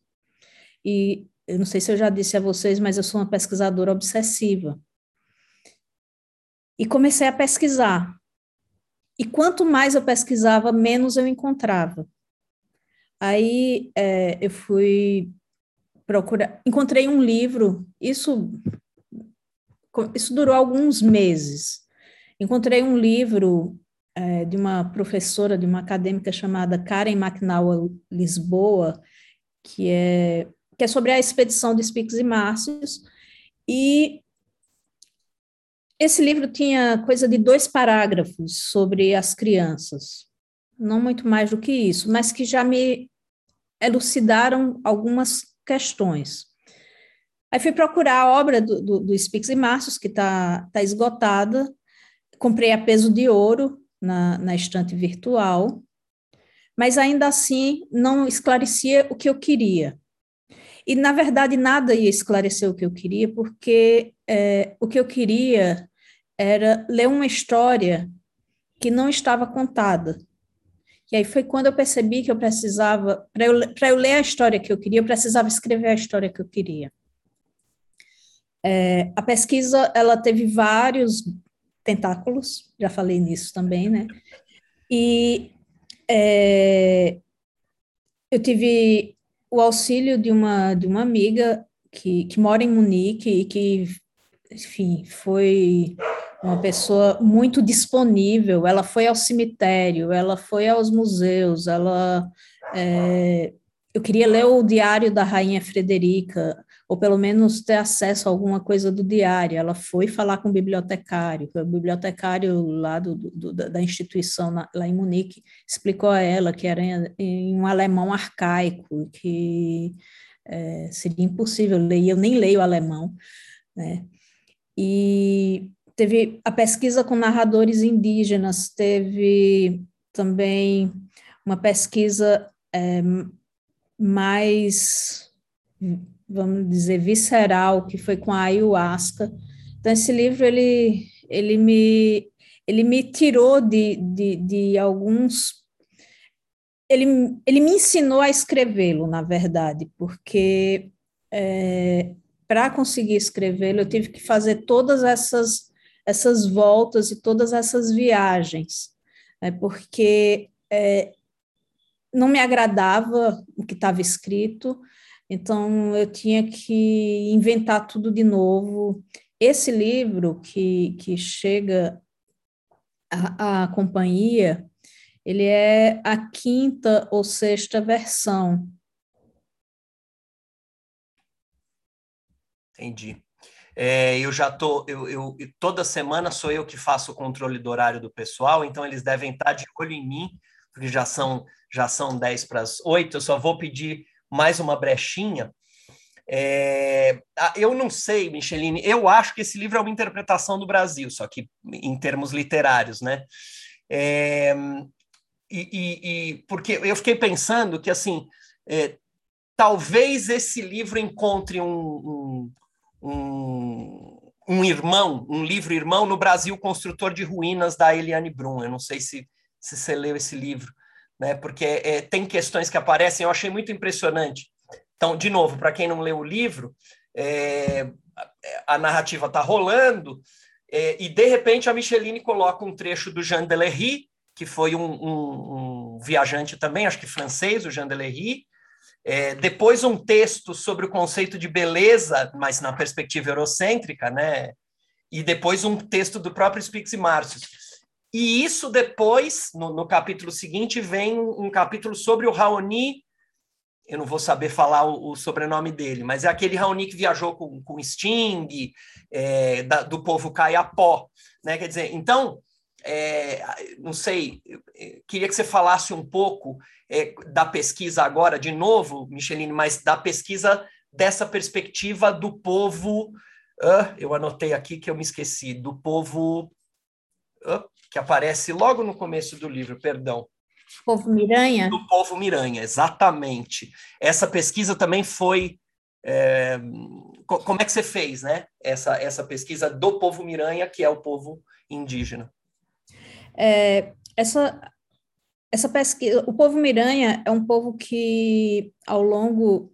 E eu não sei se eu já disse a vocês, mas eu sou uma pesquisadora obsessiva. E comecei a pesquisar. E quanto mais eu pesquisava, menos eu encontrava. Aí eu fui procurar, encontrei um livro, isso durou alguns meses. Encontrei um livro de uma professora, de uma acadêmica chamada Karen McNaught Lisboa, que é sobre a expedição de Spix e Martius, e esse livro tinha coisa de 2 parágrafos sobre as crianças. Não muito mais do que isso, mas que já me elucidaram algumas questões. Aí fui procurar a obra do Spix e Martius, que está esgotada, comprei a peso de ouro na estante virtual, mas ainda assim não esclarecia o que eu queria. E, na verdade, nada ia esclarecer o que eu queria, porque o que eu queria era ler uma história que não estava contada. E aí foi quando eu percebi que eu precisava, para eu ler a história que eu queria, eu precisava escrever a história que eu queria. A pesquisa, ela teve vários tentáculos, já falei nisso também, né? E eu tive o auxílio de uma amiga que mora em Munique e que, enfim, foi... uma pessoa muito disponível, ela foi ao cemitério, ela foi aos museus, eu queria ler o diário da Rainha Frederica, ou pelo menos ter acesso a alguma coisa do diário, ela foi falar com o bibliotecário lá da instituição, lá em Munique, explicou a ela que era em um alemão arcaico, que seria impossível ler, eu nem leio alemão, né? E teve a pesquisa com narradores indígenas, teve também uma pesquisa mais, vamos dizer, visceral, que foi com a ayahuasca. Então, esse livro, ele me tirou de alguns... Ele me ensinou a escrevê-lo, na verdade, porque para conseguir escrevê-lo, eu tive que fazer todas essas voltas e todas essas viagens, né, porque não me agradava o que estava escrito, então eu tinha que inventar tudo de novo. Esse livro que chega à companhia, ele é a 5ª ou 6ª versão. Entendi. Eu já estou... toda semana sou eu que faço o controle do horário do pessoal, então eles devem estar de olho em mim, porque já são 10 para as 8, eu só vou pedir mais uma brechinha. Eu não sei, Micheliny, eu acho que esse livro é uma interpretação do Brasil, só que em termos literários, né? Porque eu fiquei pensando que, assim, talvez esse livro encontre um livro-irmão no Brasil Construtor de Ruínas, da Eliane Brum. Eu não sei se você leu esse livro, né? Porque tem questões que aparecem, eu achei muito impressionante. Então, de novo, para quem não leu o livro, a narrativa está rolando, e, de repente, a Micheliny coloca um trecho do Jean de Léry, que foi um viajante também, acho que francês, o Jean de Léry. Depois um texto sobre o conceito de beleza, mas na perspectiva eurocêntrica, né? E depois um texto do próprio Spix e Martius. E isso depois, no capítulo seguinte, vem um capítulo sobre o Raoni. Eu não vou saber falar o sobrenome dele, mas é aquele Raoni que viajou com Sting, do povo caiapó, né? Quer dizer, então... não sei, queria que você falasse um pouco da pesquisa agora, de novo, Micheliny, mas da pesquisa dessa perspectiva do povo... eu anotei aqui que eu me esqueci, do povo que aparece logo no começo do livro, perdão. Povo Miranha? Do povo Miranha, exatamente. Essa pesquisa também foi... como é que você fez, né? Essa pesquisa do povo Miranha, que é o povo indígena. Essa pesquisa, o povo Miranha é um povo que, ao longo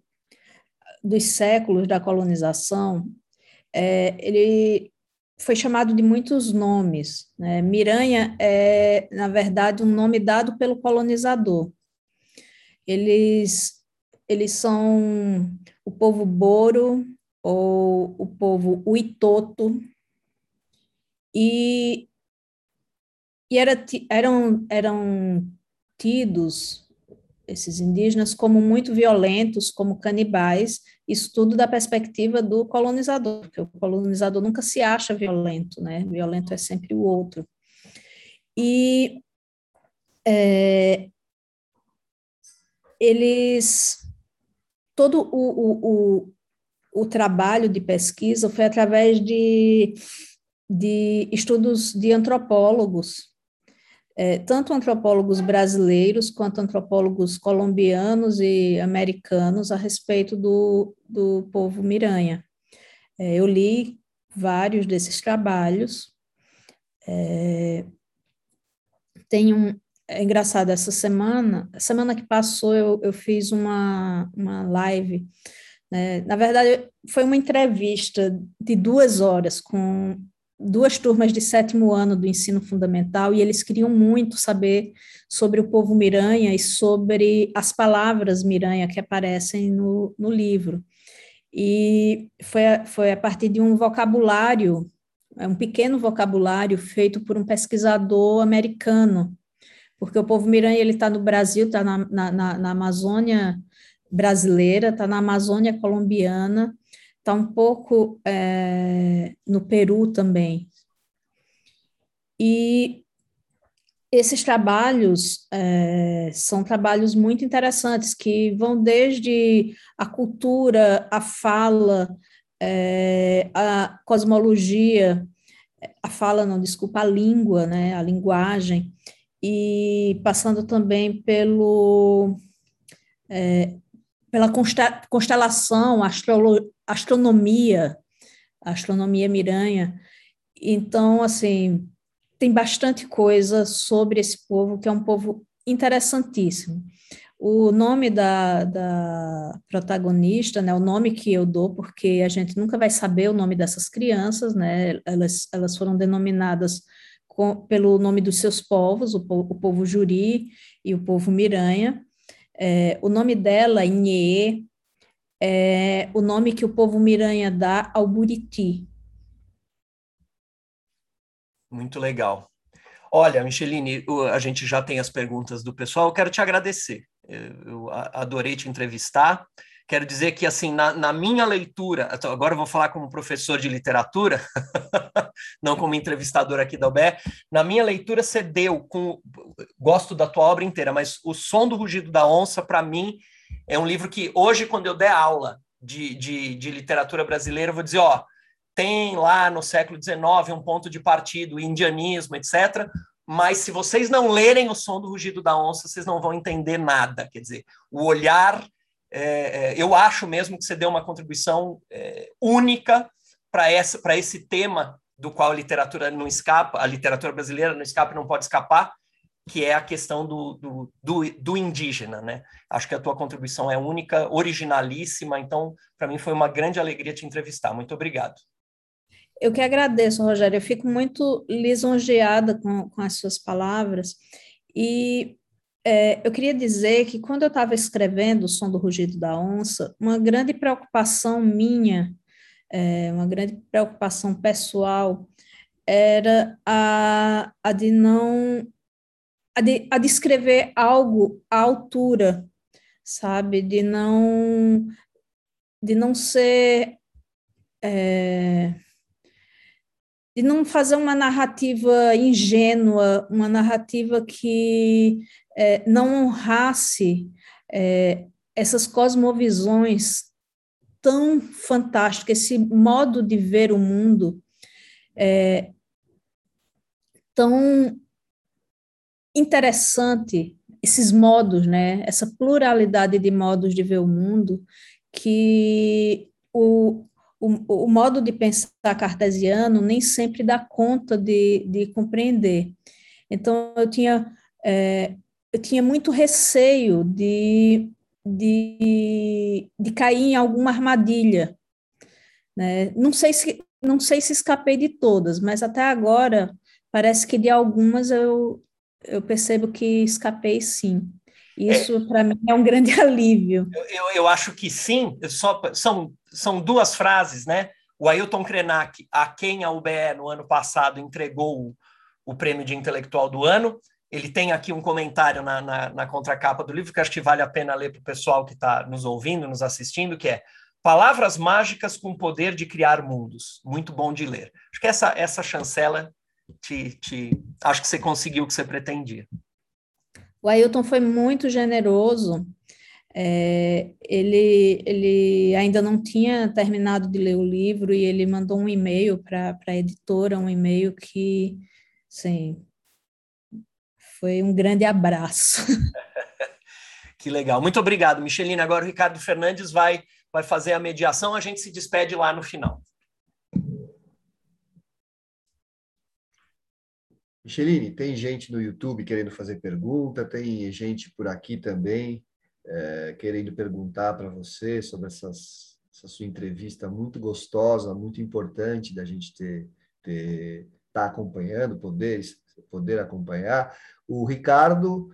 dos séculos da colonização, ele foi chamado de muitos nomes, né? Miranha é, na verdade, um nome dado pelo colonizador. Eles são o povo Boro ou o povo Uitoto, e eram tidos, esses indígenas, como muito violentos, como canibais, isso tudo da perspectiva do colonizador, porque o colonizador nunca se acha violento, né? Violento é sempre o outro. E todo o trabalho de pesquisa foi através de estudos de antropólogos, tanto antropólogos brasileiros quanto antropólogos colombianos e americanos a respeito do povo Miranha. Eu li vários desses trabalhos. É engraçado, semana que passou, eu fiz uma live, né? Na verdade, foi uma entrevista de 2 horas com 2 turmas de 7º ano do ensino fundamental, e eles queriam muito saber sobre o povo Miranha e sobre as palavras Miranha que aparecem no livro. E foi a partir de um vocabulário, um pequeno vocabulário feito por um pesquisador americano, porque o povo Miranha está no Brasil, está na Amazônia brasileira, está na Amazônia colombiana, está um pouco no Peru também. E Esses trabalhos são trabalhos muito interessantes, que vão desde a cultura, a fala, a cosmologia, a fala, não, desculpa, a língua, né, a linguagem, e passando também pela constelação, astronomia miranha. Então, assim, tem bastante coisa sobre esse povo, que é um povo interessantíssimo. O nome da protagonista, né, o nome que eu dou, porque a gente nunca vai saber o nome dessas crianças, né, elas foram denominadas pelo nome dos seus povos, o povo Juri e o povo Miranha. O nome dela, Inhê, é o nome que o povo Miranha dá ao Buriti. Muito legal. Olha, Micheliny, a gente já tem as perguntas do pessoal. Eu quero te agradecer. Eu adorei te entrevistar. Quero dizer que, assim, na minha leitura, agora eu vou falar como professor de literatura, não como entrevistador aqui da UBE, na minha leitura você deu, gosto da tua obra inteira, mas O Som do Rugido da Onça, para mim, é um livro que hoje, quando eu der aula de literatura brasileira, eu vou dizer, ó, tem lá no século XIX um ponto de partida, indianismo, etc., mas se vocês não lerem O Som do Rugido da Onça, vocês não vão entender nada, quer dizer, o olhar... eu acho mesmo que você deu uma contribuição única para esse tema do qual a literatura não escapa, a literatura brasileira não escapa e não pode escapar, que é a questão do indígena, né? Acho que a tua contribuição é única, originalíssima, então, para mim foi uma grande alegria te entrevistar. Muito obrigado. Eu que agradeço, Rogério. Eu fico muito lisonjeada com as suas palavras e... eu queria dizer que, quando eu estava escrevendo O Som do Rugido da Onça, uma grande preocupação minha, uma grande preocupação pessoal, era a de escrever algo à altura, sabe? De não ser... de não fazer uma narrativa ingênua, uma narrativa que... não honrasse essas cosmovisões tão fantásticas, esse modo de ver o mundo tão interessante, esses modos, né? Essa pluralidade de modos de ver o mundo, que o modo de pensar cartesiano nem sempre dá conta de compreender. Então, eu tinha muito receio de cair em alguma armadilha, né? Não sei se escapei de todas, mas até agora parece que de algumas eu percebo que escapei, sim. Isso, para mim, é um grande alívio. Eu acho que sim, são duas frases, né? O Ailton Krenak, a quem a UBE, no ano passado, entregou o Prêmio de Intelectual do Ano. Ele tem aqui um comentário na contracapa do livro, que acho que vale a pena ler para o pessoal que está nos ouvindo, nos assistindo, que é Palavras Mágicas com Poder de Criar Mundos. Muito bom de ler. Acho que essa chancela, acho que você conseguiu o que você pretendia. O Ailton foi muito generoso. Ele ainda não tinha terminado de ler o livro e ele mandou um e-mail para a editora, um e-mail que... Assim, foi um grande abraço. Que legal. Muito obrigado, Micheliny. Agora o Ricardo Fernandes vai fazer a mediação. A gente se despede lá no final. Micheliny, tem gente no YouTube querendo fazer pergunta, tem gente por aqui também querendo perguntar para você sobre essa sua entrevista muito gostosa, muito importante da gente tá acompanhando, poder acompanhar. O Ricardo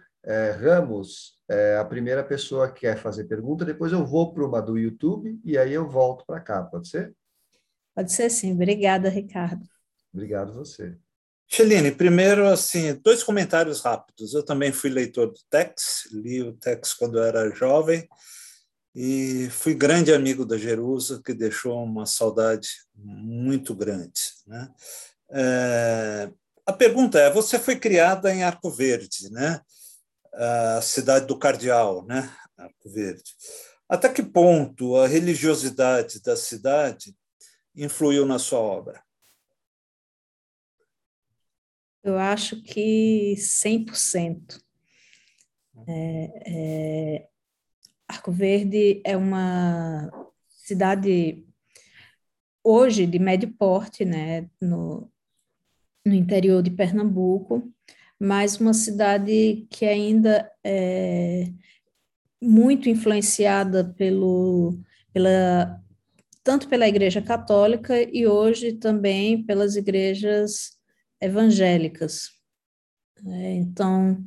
Ramos é a primeira pessoa que quer fazer pergunta, depois eu vou para uma do YouTube e aí eu volto para cá, pode ser? Pode ser, sim. Obrigada, Ricardo. Obrigado você. Micheliny, primeiro, assim, dois comentários rápidos. Eu também fui leitor do Tex, li o Tex quando eu era jovem e fui grande amigo da Jerusa, que deixou uma saudade muito grande, né? A pergunta é, você foi criada em Arcoverde, né? A cidade do cardeal, né? Arcoverde. Até que ponto a religiosidade da cidade influiu na sua obra? Eu acho que 100%. Arcoverde é uma cidade, hoje, de médio porte, né, no interior de Pernambuco, mas uma cidade que ainda é muito influenciada tanto pela Igreja Católica e hoje também pelas igrejas evangélicas. Então,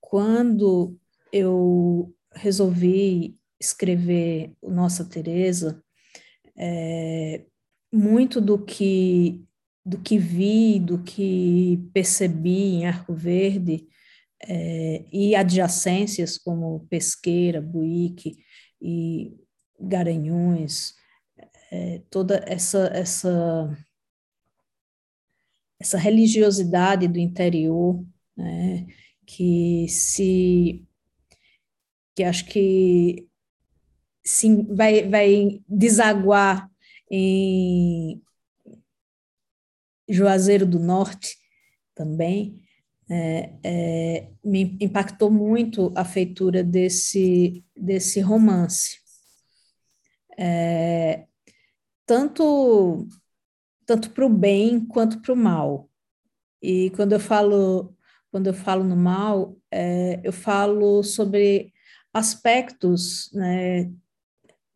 quando eu resolvi escrever o Nossa Teresa, muito do que vi, do que percebi em Arcoverde e adjacências como Pesqueira, Buíque e Garanhuns, toda essa religiosidade do interior, né, que acho que se vai desaguar em Juazeiro do Norte também, me impactou muito a feitura desse romance. Tanto para o bem quanto para o mal. E quando eu falo no mal, eu falo sobre aspectos, né,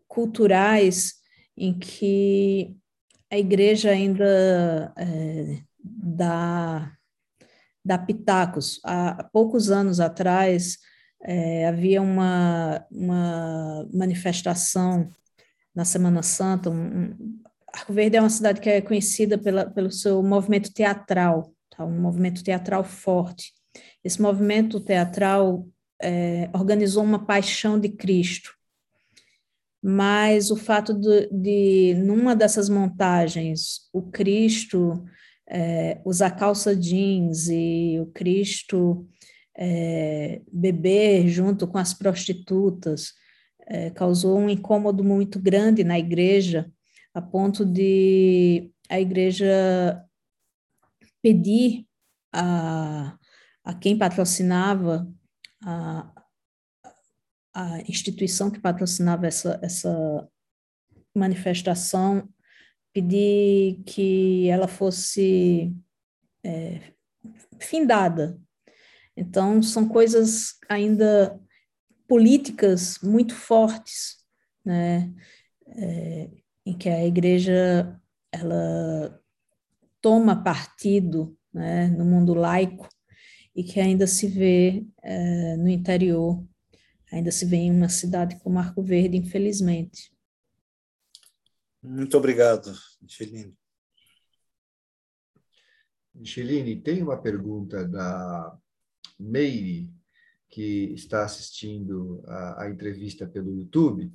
culturais em que a igreja ainda dá pitacos. Há poucos anos atrás, havia uma manifestação na Semana Santa. Arcoverde é uma cidade que é conhecida pelo seu movimento teatral, tá? Um movimento teatral forte. Esse movimento teatral organizou uma Paixão de Cristo, mas o fato de numa dessas montagens, o Cristo usar calça jeans e o Cristo beber junto com as prostitutas causou um incômodo muito grande na igreja, a ponto de a igreja pedir a quem patrocinava, a instituição que patrocinava essa manifestação, pedir que ela fosse findada. Então, são coisas ainda políticas muito fortes, né? Em que a igreja ela toma partido, né, no mundo laico, e que ainda se vê no interior, ainda se vê em uma cidade como Arcoverde, infelizmente. Muito obrigado, Micheliny. Micheliny, tem uma pergunta da Meire, que está assistindo a entrevista pelo YouTube.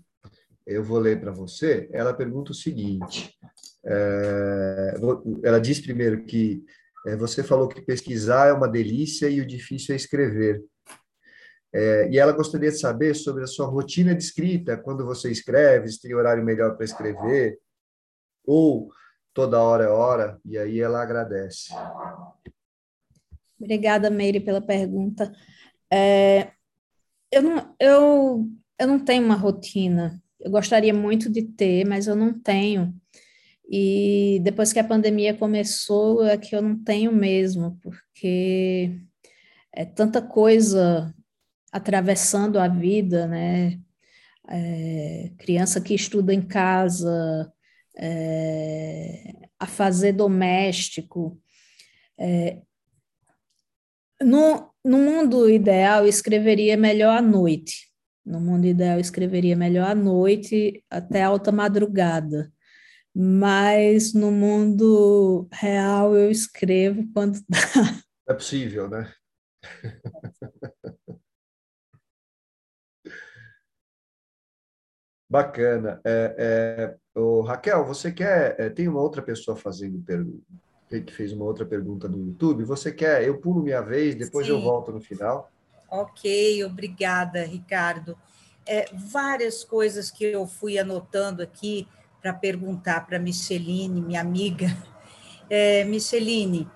Eu vou ler para você. Ela pergunta o seguinte. Ela diz primeiro que você falou que pesquisar é uma delícia e o difícil é escrever. E ela gostaria de saber sobre a sua rotina de escrita, quando você escreve, se tem horário melhor para escrever, ou toda hora é hora, e aí ela agradece. Obrigada, Meire, pela pergunta. Eu não tenho uma rotina. Eu gostaria muito de ter, mas eu não tenho. E depois que a pandemia começou, é que eu não tenho mesmo, porque é tanta coisa atravessando a vida, né? Criança que estuda em casa, afazer doméstico. No mundo ideal, eu escreveria melhor à noite. No mundo ideal, eu escreveria melhor à noite, até alta madrugada. Mas no mundo real, eu escrevo quando dá. É possível, né? Bacana. Raquel, você tem uma outra pessoa fazendo pergunta? que fez uma outra pergunta do YouTube. Você quer? Eu pulo minha vez, depois Sim. eu volto no final. Ok, obrigada, Ricardo. Várias coisas que eu fui anotando aqui para perguntar para Micheliny, minha amiga. Micheliny,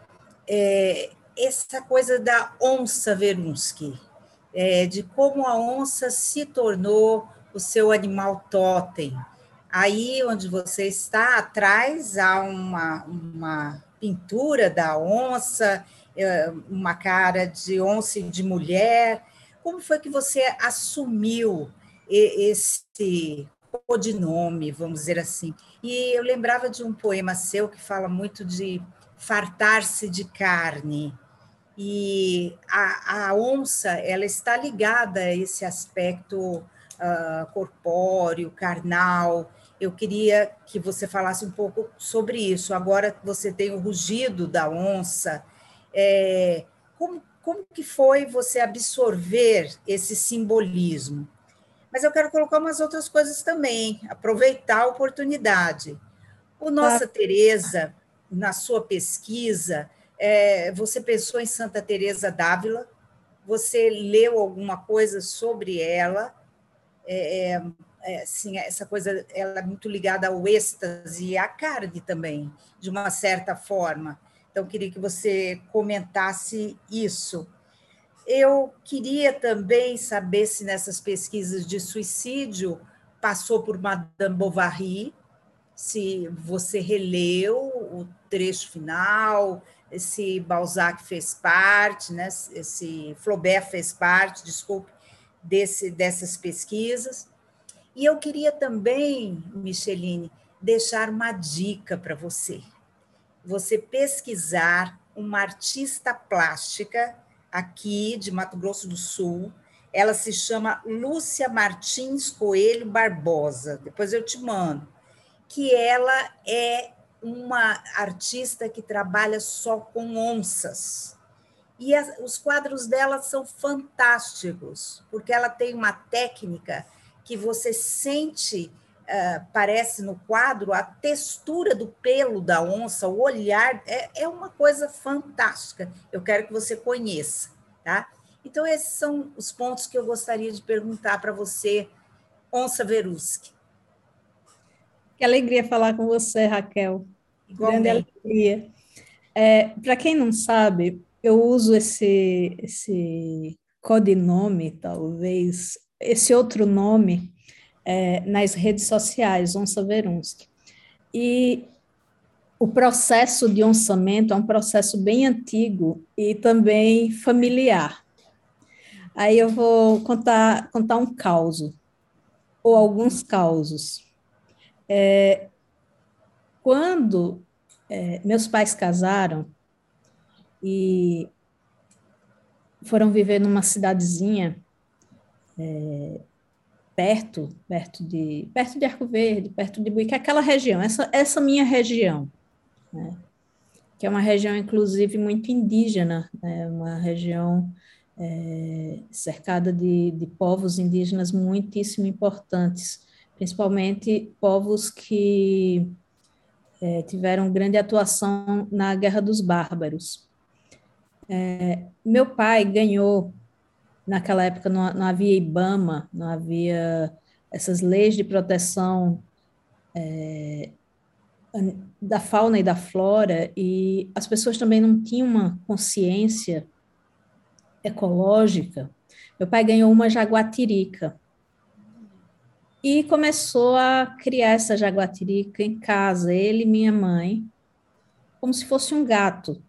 essa coisa da onça Verunschk, de como a onça se tornou o seu animal totem. Aí, onde você está, atrás há uma pintura da onça, uma cara de onça e de mulher. Como foi que você assumiu esse codinome, vamos dizer assim? E eu lembrava de um poema seu que fala muito de fartar-se de carne. E a onça, ela está ligada a esse aspecto corpóreo, carnal. Eu queria que você falasse um pouco sobre isso. Agora você tem o rugido da onça. Como que foi você absorver esse simbolismo? Mas eu quero colocar umas outras coisas também, aproveitar a oportunidade. O Nossa Teresa, na sua pesquisa, você pensou em Santa Teresa d'Ávila? Você leu alguma coisa sobre ela? Assim, essa coisa, ela é muito ligada ao êxtase e à carne também, de uma certa forma. Então, queria que você comentasse isso. Eu queria também saber se nessas pesquisas de suicídio passou por Madame Bovary, se você releu o trecho final, se Balzac fez parte, né? Se Flaubert fez parte, desculpe, dessas pesquisas. E eu queria também, Micheliny, deixar uma dica para você. Você pesquisar uma artista plástica aqui de Mato Grosso do Sul. Ela se chama Lúcia Martins Coelho Barbosa, depois eu te mando, que ela é uma artista que trabalha só com onças. E os quadros dela são fantásticos, porque ela tem uma técnica que você sente, parece no quadro, a textura do pelo da onça, o olhar, é uma coisa fantástica. Eu quero que você conheça, tá? Então, esses são os pontos que eu gostaria de perguntar para você, onça Verunschk. Que alegria falar com você, Raquel. Igualmente. Grande alegria. Para quem não sabe... Eu uso esse codinome, talvez, esse outro nome nas redes sociais, Onça Verunschk. E o processo de onçamento é um processo bem antigo e também familiar. Aí eu vou contar um causo, ou alguns causos. Quando meus pais casaram, e foram viver numa cidadezinha perto de Arcoverde, perto de Munique, aquela região, essa minha região, né? Que é uma região, inclusive, muito indígena, né? Uma região cercada de povos indígenas muitíssimo importantes, principalmente povos que tiveram grande atuação na Guerra dos Bárbaros. Meu pai ganhou, naquela época não havia IBAMA, não havia essas leis de proteção da fauna e da flora, e as pessoas também não tinham uma consciência ecológica. Meu pai ganhou uma jaguatirica e começou a criar essa jaguatirica em casa, ele e minha mãe, como se fosse um gato.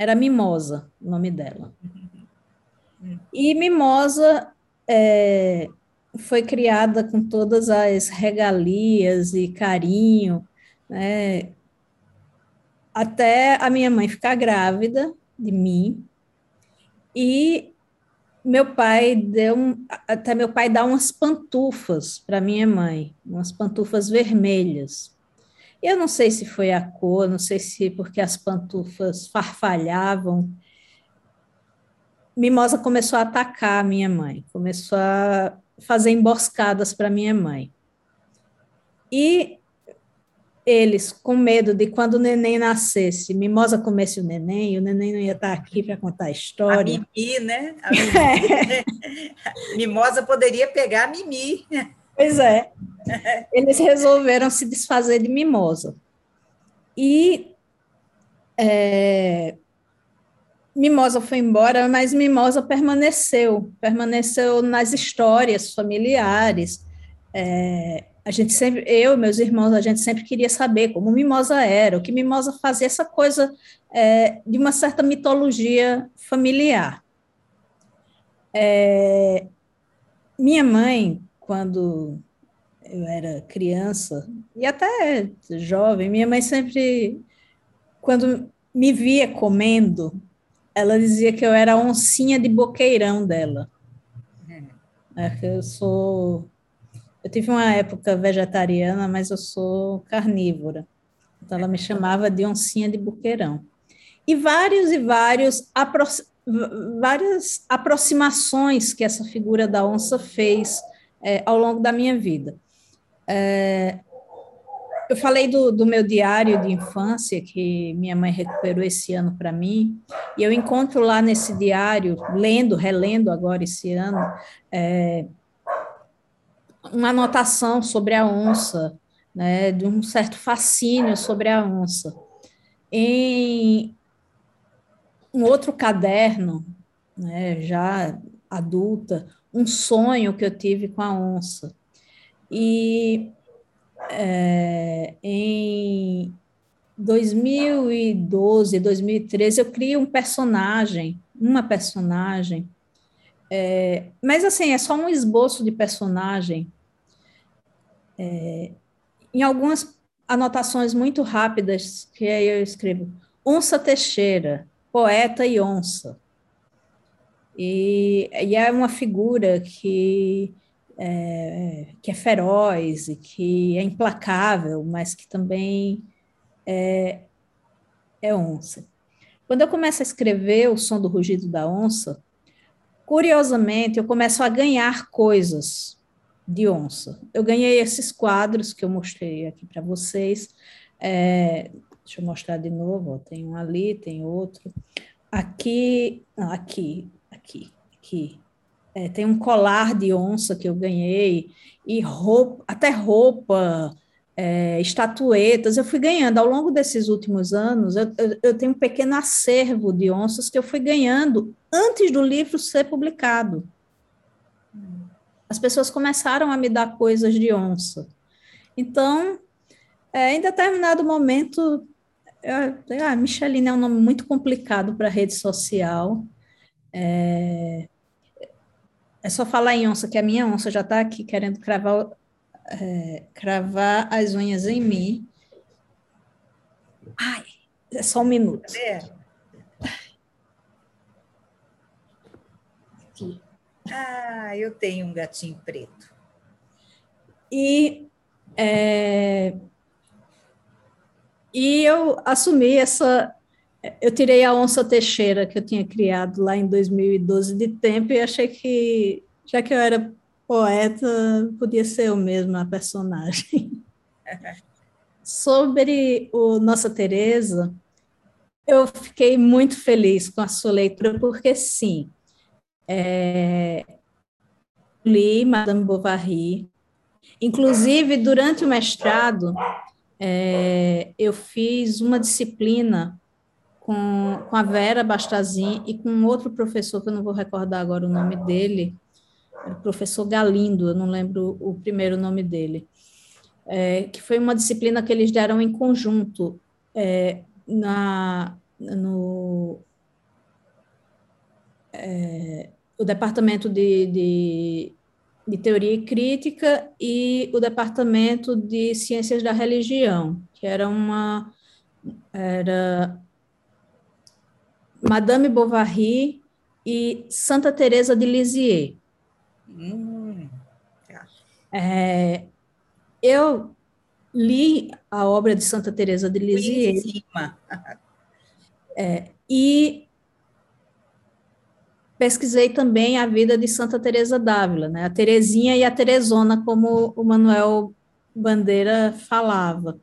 Era Mimosa, o nome dela. E Mimosa foi criada com todas as regalias e carinho, né? Até a minha mãe ficar grávida de mim. E meu pai dá umas pantufas para minha mãe, umas pantufas vermelhas. Eu não sei se foi a cor, não sei se porque as pantufas farfalhavam. Mimosa começou a atacar a minha mãe, começou a fazer emboscadas para minha mãe. E eles com medo de quando o neném nascesse, Mimosa comesse o neném não ia estar aqui para contar a história. A Mimi, né? A Mimi. Mimosa poderia pegar a Mimi. Pois é. Eles resolveram se desfazer de Mimosa. E Mimosa foi embora, mas Mimosa permaneceu nas histórias familiares. A gente sempre, eu e meus irmãos, a gente sempre queria saber como Mimosa era, o que Mimosa fazia, essa coisa de uma certa mitologia familiar. Minha mãe, quando eu era criança, e até jovem, minha mãe sempre, quando me via comendo, ela dizia que eu era a oncinha de boqueirão dela. Eu tive uma época vegetariana, mas eu sou carnívora. Então, ela me chamava de oncinha de boqueirão. E várias aproximações que essa figura da onça fez ao longo da minha vida. Eu falei do meu diário de infância, que minha mãe recuperou esse ano para mim, e eu encontro lá nesse diário, relendo agora esse ano, uma anotação sobre a onça, né, de um certo fascínio sobre a onça. Em um outro caderno, né, já adulta, um sonho que eu tive com a onça. E em 2012, 2013, eu criei uma personagem, mas assim, é só um esboço de personagem. Em algumas anotações muito rápidas, que aí eu escrevo, Onça Teixeira, poeta e onça. E é uma figura que é feroz, e que é implacável, mas que também é onça. Quando eu começo a escrever O Som do Rugido da Onça, curiosamente, eu começo a ganhar coisas de onça. Eu ganhei esses quadros que eu mostrei aqui para vocês. Deixa eu mostrar de novo. Ó, tem um ali, tem outro. Aqui, não, aqui. Tem um colar de onça que eu ganhei, e roupa, até roupa, estatuetas. Eu fui ganhando. Ao longo desses últimos anos, eu tenho um pequeno acervo de onças que eu fui ganhando antes do livro ser publicado. As pessoas começaram a me dar coisas de onça. Então, em determinado momento, Micheliny é um nome muito complicado para rede social. É só falar em onça, que a minha onça já está aqui querendo cravar as unhas em mim. Ai, é só um minuto. Aqui. Ah, eu tenho um gatinho preto. E eu assumi essa... Eu tirei a Onça Teixeira, que eu tinha criado lá em 2012 de tempo, e achei que, já que eu era poeta, podia ser eu mesma a personagem. Sobre o Nossa Teresa, eu fiquei muito feliz com a sua leitura, porque, sim, li Madame Bovary. Inclusive, durante o mestrado, eu fiz uma disciplina com a Vera Bastazin e com outro professor, que eu não vou recordar agora o nome dele, o professor Galindo, eu não lembro o primeiro nome dele, que foi uma disciplina que eles deram em conjunto o Departamento de Teoria e Crítica e o Departamento de Ciências da Religião, que era Madame Bovary e Santa Teresa de Lisieux. Eu li a obra de Santa Teresa de Lisieux. E pesquisei também a vida de Santa Teresa d'Ávila, né? A Terezinha e a Teresona, como o Manuel Bandeira falava.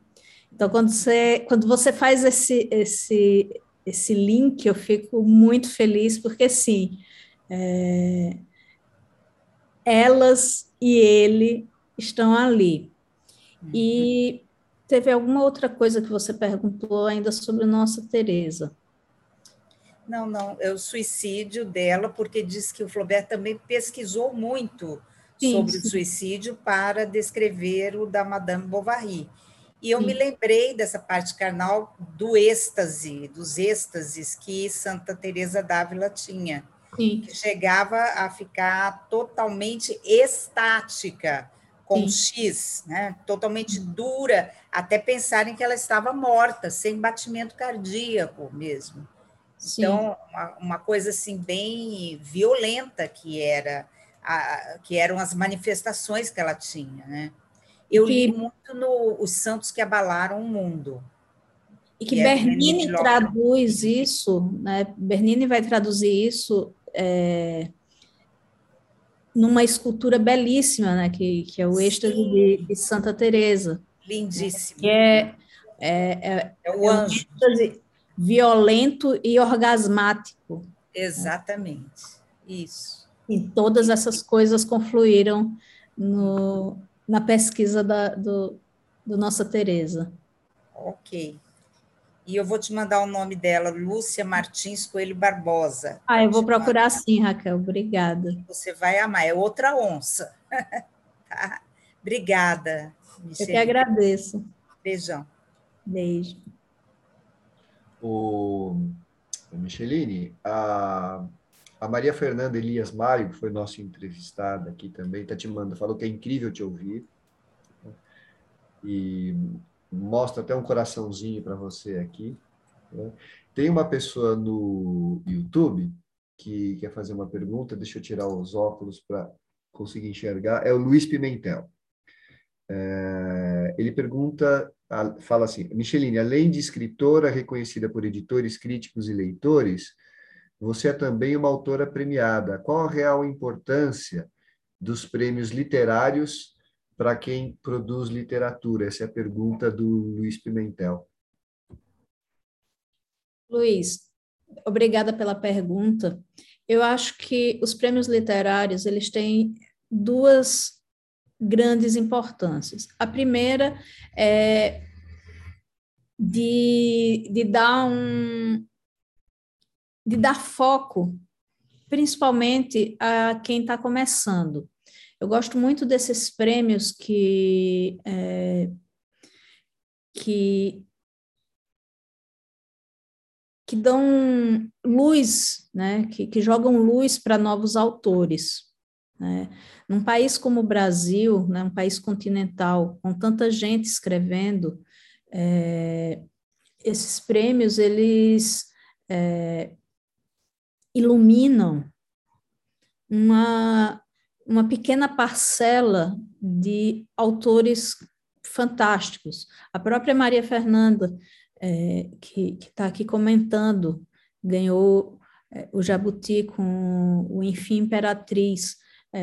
Então, quando você faz esse link, eu fico muito feliz, porque, assim, elas e ele estão ali. E teve alguma outra coisa que você perguntou ainda sobre Nossa Teresa? Não, é o suicídio dela, porque diz que o Flaubert também pesquisou muito sobre o suicídio para descrever o da Madame Bovary. E eu me lembrei dessa parte carnal do êxtase, dos êxtases que Santa Teresa d'Ávila tinha, que chegava a ficar totalmente estática, com X, né? Totalmente dura, até pensarem que ela estava morta, sem batimento cardíaco mesmo. Sim. Então, uma coisa assim bem violenta que eram as manifestações que ela tinha, né? Eu li muito no Os Santos que Abalaram o Mundo. E que Bernini traduz isso, né? Bernini vai traduzir isso numa escultura belíssima, né? Que é o êxtase de Santa Teresa. Lindíssimo. Que é o anjo. É violento e orgasmático. Exatamente, isso. E todas essas coisas confluíram na pesquisa do Nossa Teresa. Ok. E eu vou te mandar o nome dela, Lúcia Martins Coelho Barbosa. Ah, eu vou procurar sim, Raquel. Obrigada. Você vai amar, é outra onça. Tá? Obrigada, Michelle. Eu que agradeço. Beijão. Beijo. O Micheline, a Maria Fernanda Elias Mário, que foi nossa entrevistada aqui também, tá te mandando, falou que é incrível te ouvir. E mostra até um coraçãozinho para você aqui. Né? Tem uma pessoa no YouTube que quer fazer uma pergunta, deixa eu tirar os óculos para conseguir enxergar, é o Luiz Pimentel. Ele pergunta, fala assim, Micheline, além de escritora reconhecida por editores, críticos e leitores, você é também uma autora premiada. Qual a real importância dos prêmios literários para quem produz literatura? Essa é a pergunta do Luiz Pimentel. Luiz, obrigada pela pergunta. Eu acho que os prêmios literários, eles têm duas grandes importâncias. A primeira é de dar foco, principalmente a quem está começando. Eu gosto muito desses prêmios que dão luz, né? que jogam luz para novos autores. Né? Num país como o Brasil, né? Um país continental, com tanta gente escrevendo, esses prêmios eles iluminam uma pequena parcela de autores fantásticos. A própria Maria Fernanda, que está aqui comentando, ganhou o Jabuti com o Enfim Imperatriz.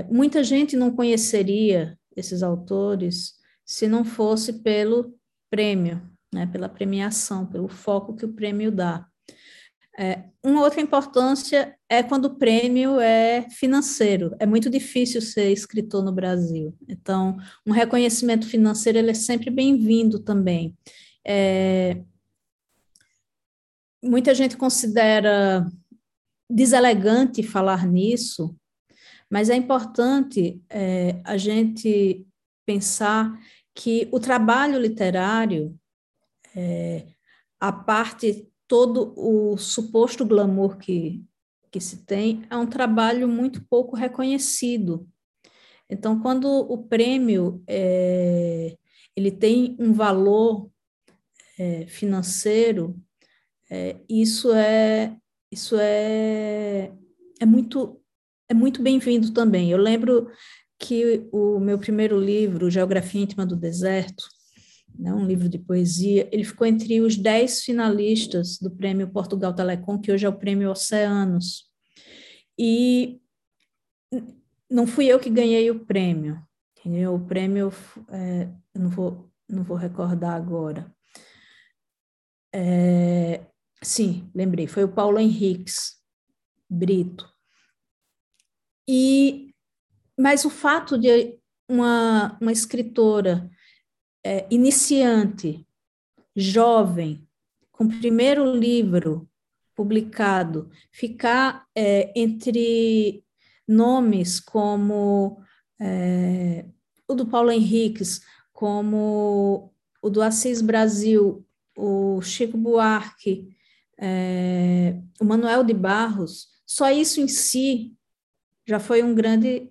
Muita gente não conheceria esses autores se não fosse pelo prêmio, né, pela premiação, pelo foco que o prêmio dá. Uma outra importância é quando o prêmio é financeiro. É muito difícil ser escritor no Brasil. Então, um reconhecimento financeiro ele é sempre bem-vindo também. Muita gente considera deselegante falar nisso, mas é importante a gente pensar que o trabalho literário, a parte... todo o suposto glamour que se tem é um trabalho muito pouco reconhecido. Então, quando o prêmio ele tem um valor financeiro, isso é muito bem-vindo também. Eu lembro que o meu primeiro livro, Geografia Íntima do Deserto, um livro de poesia, ele ficou entre os 10 finalistas do Prêmio Portugal Telecom, que hoje é o Prêmio Oceanos. E não fui eu que ganhei o prêmio. Quem ganhou o prêmio, eu não vou recordar agora. Sim, lembrei, foi o Paulo Henriques Brito. Mas o fato de uma escritora iniciante, jovem, com o primeiro livro publicado, ficar entre nomes como o do Paulo Henriques, como o do Assis Brasil, o Chico Buarque, o Manuel de Barros, só isso em si já foi um grande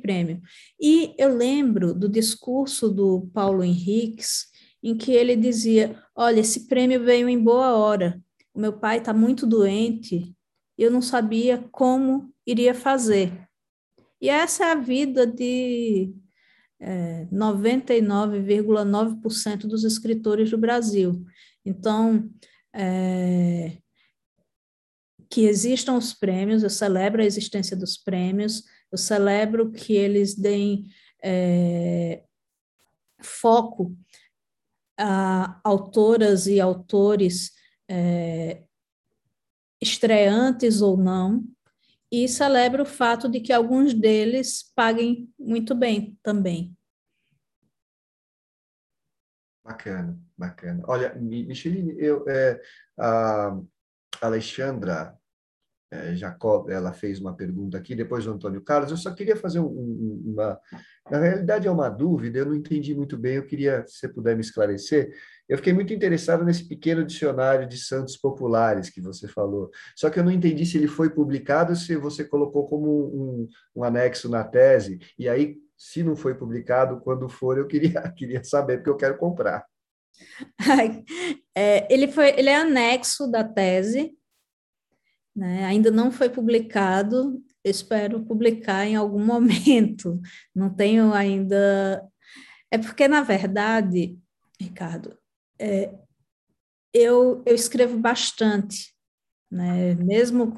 prêmio. E eu lembro do discurso do Paulo Henriques, em que ele dizia, olha, esse prêmio veio em boa hora, o meu pai está muito doente, eu não sabia como iria fazer. E essa é a vida de 99,9% dos escritores do Brasil. Então, que existam os prêmios, eu celebro a existência dos prêmios, eu celebro que eles deem foco a autoras e autores estreantes ou não, e celebro o fato de que alguns deles paguem muito bem também. Bacana, bacana. Olha, Micheline, a Alexandra Jacob, ela fez uma pergunta aqui, depois o Antônio Carlos. Eu só queria fazer na realidade é uma dúvida, eu não entendi muito bem, eu queria, se você puder me esclarecer. Eu fiquei muito interessado nesse pequeno dicionário de santos populares que você falou, só que eu não entendi se ele foi publicado, se você colocou como um anexo na tese, e aí, se não foi publicado, quando for, eu queria saber, porque eu quero comprar. Ele é anexo da tese, né? Ainda não foi publicado, espero publicar em algum momento, não tenho ainda... É porque, na verdade, Ricardo, eu escrevo bastante, né? Mesmo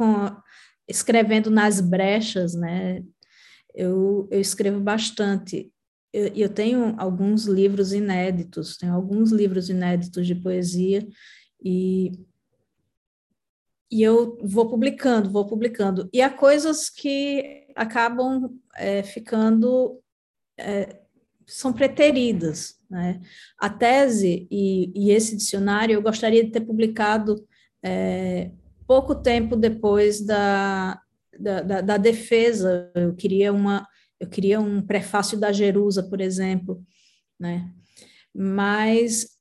escrevendo nas brechas, né? Eu escrevo bastante, eu tenho alguns livros inéditos, de poesia, e eu vou publicando. E há coisas que acabam ficando... são preteridas, né? A tese e esse dicionário eu gostaria de ter publicado pouco tempo depois da defesa. Eu queria um prefácio da Jerusa, por exemplo, né? Mas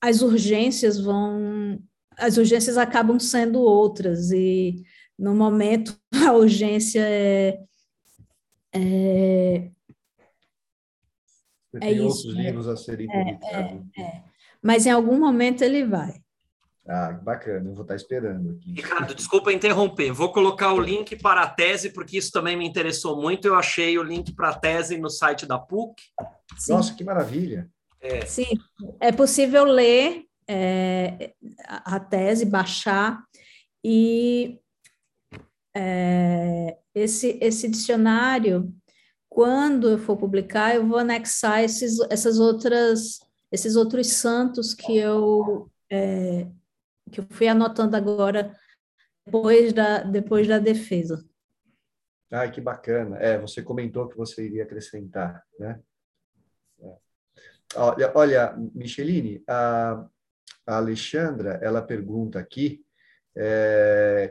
as urgências acabam sendo outras, e no momento a urgência tem outros livros a serem publicados. Mas em algum momento ele vai. Ah, bacana, eu vou estar esperando aqui. Ricardo, desculpa interromper, vou colocar o link para a tese, porque isso também me interessou muito, eu achei o link para a tese no site da PUC. Sim. Nossa, que maravilha! Sim, é possível ler a tese, baixar, e esse dicionário... Quando eu for publicar, eu vou anexar esses outros santos que eu fui anotando agora, depois da defesa. Ai, que bacana. Você comentou que você iria acrescentar, né? Olha, Micheline, a Alexandra, ela pergunta aqui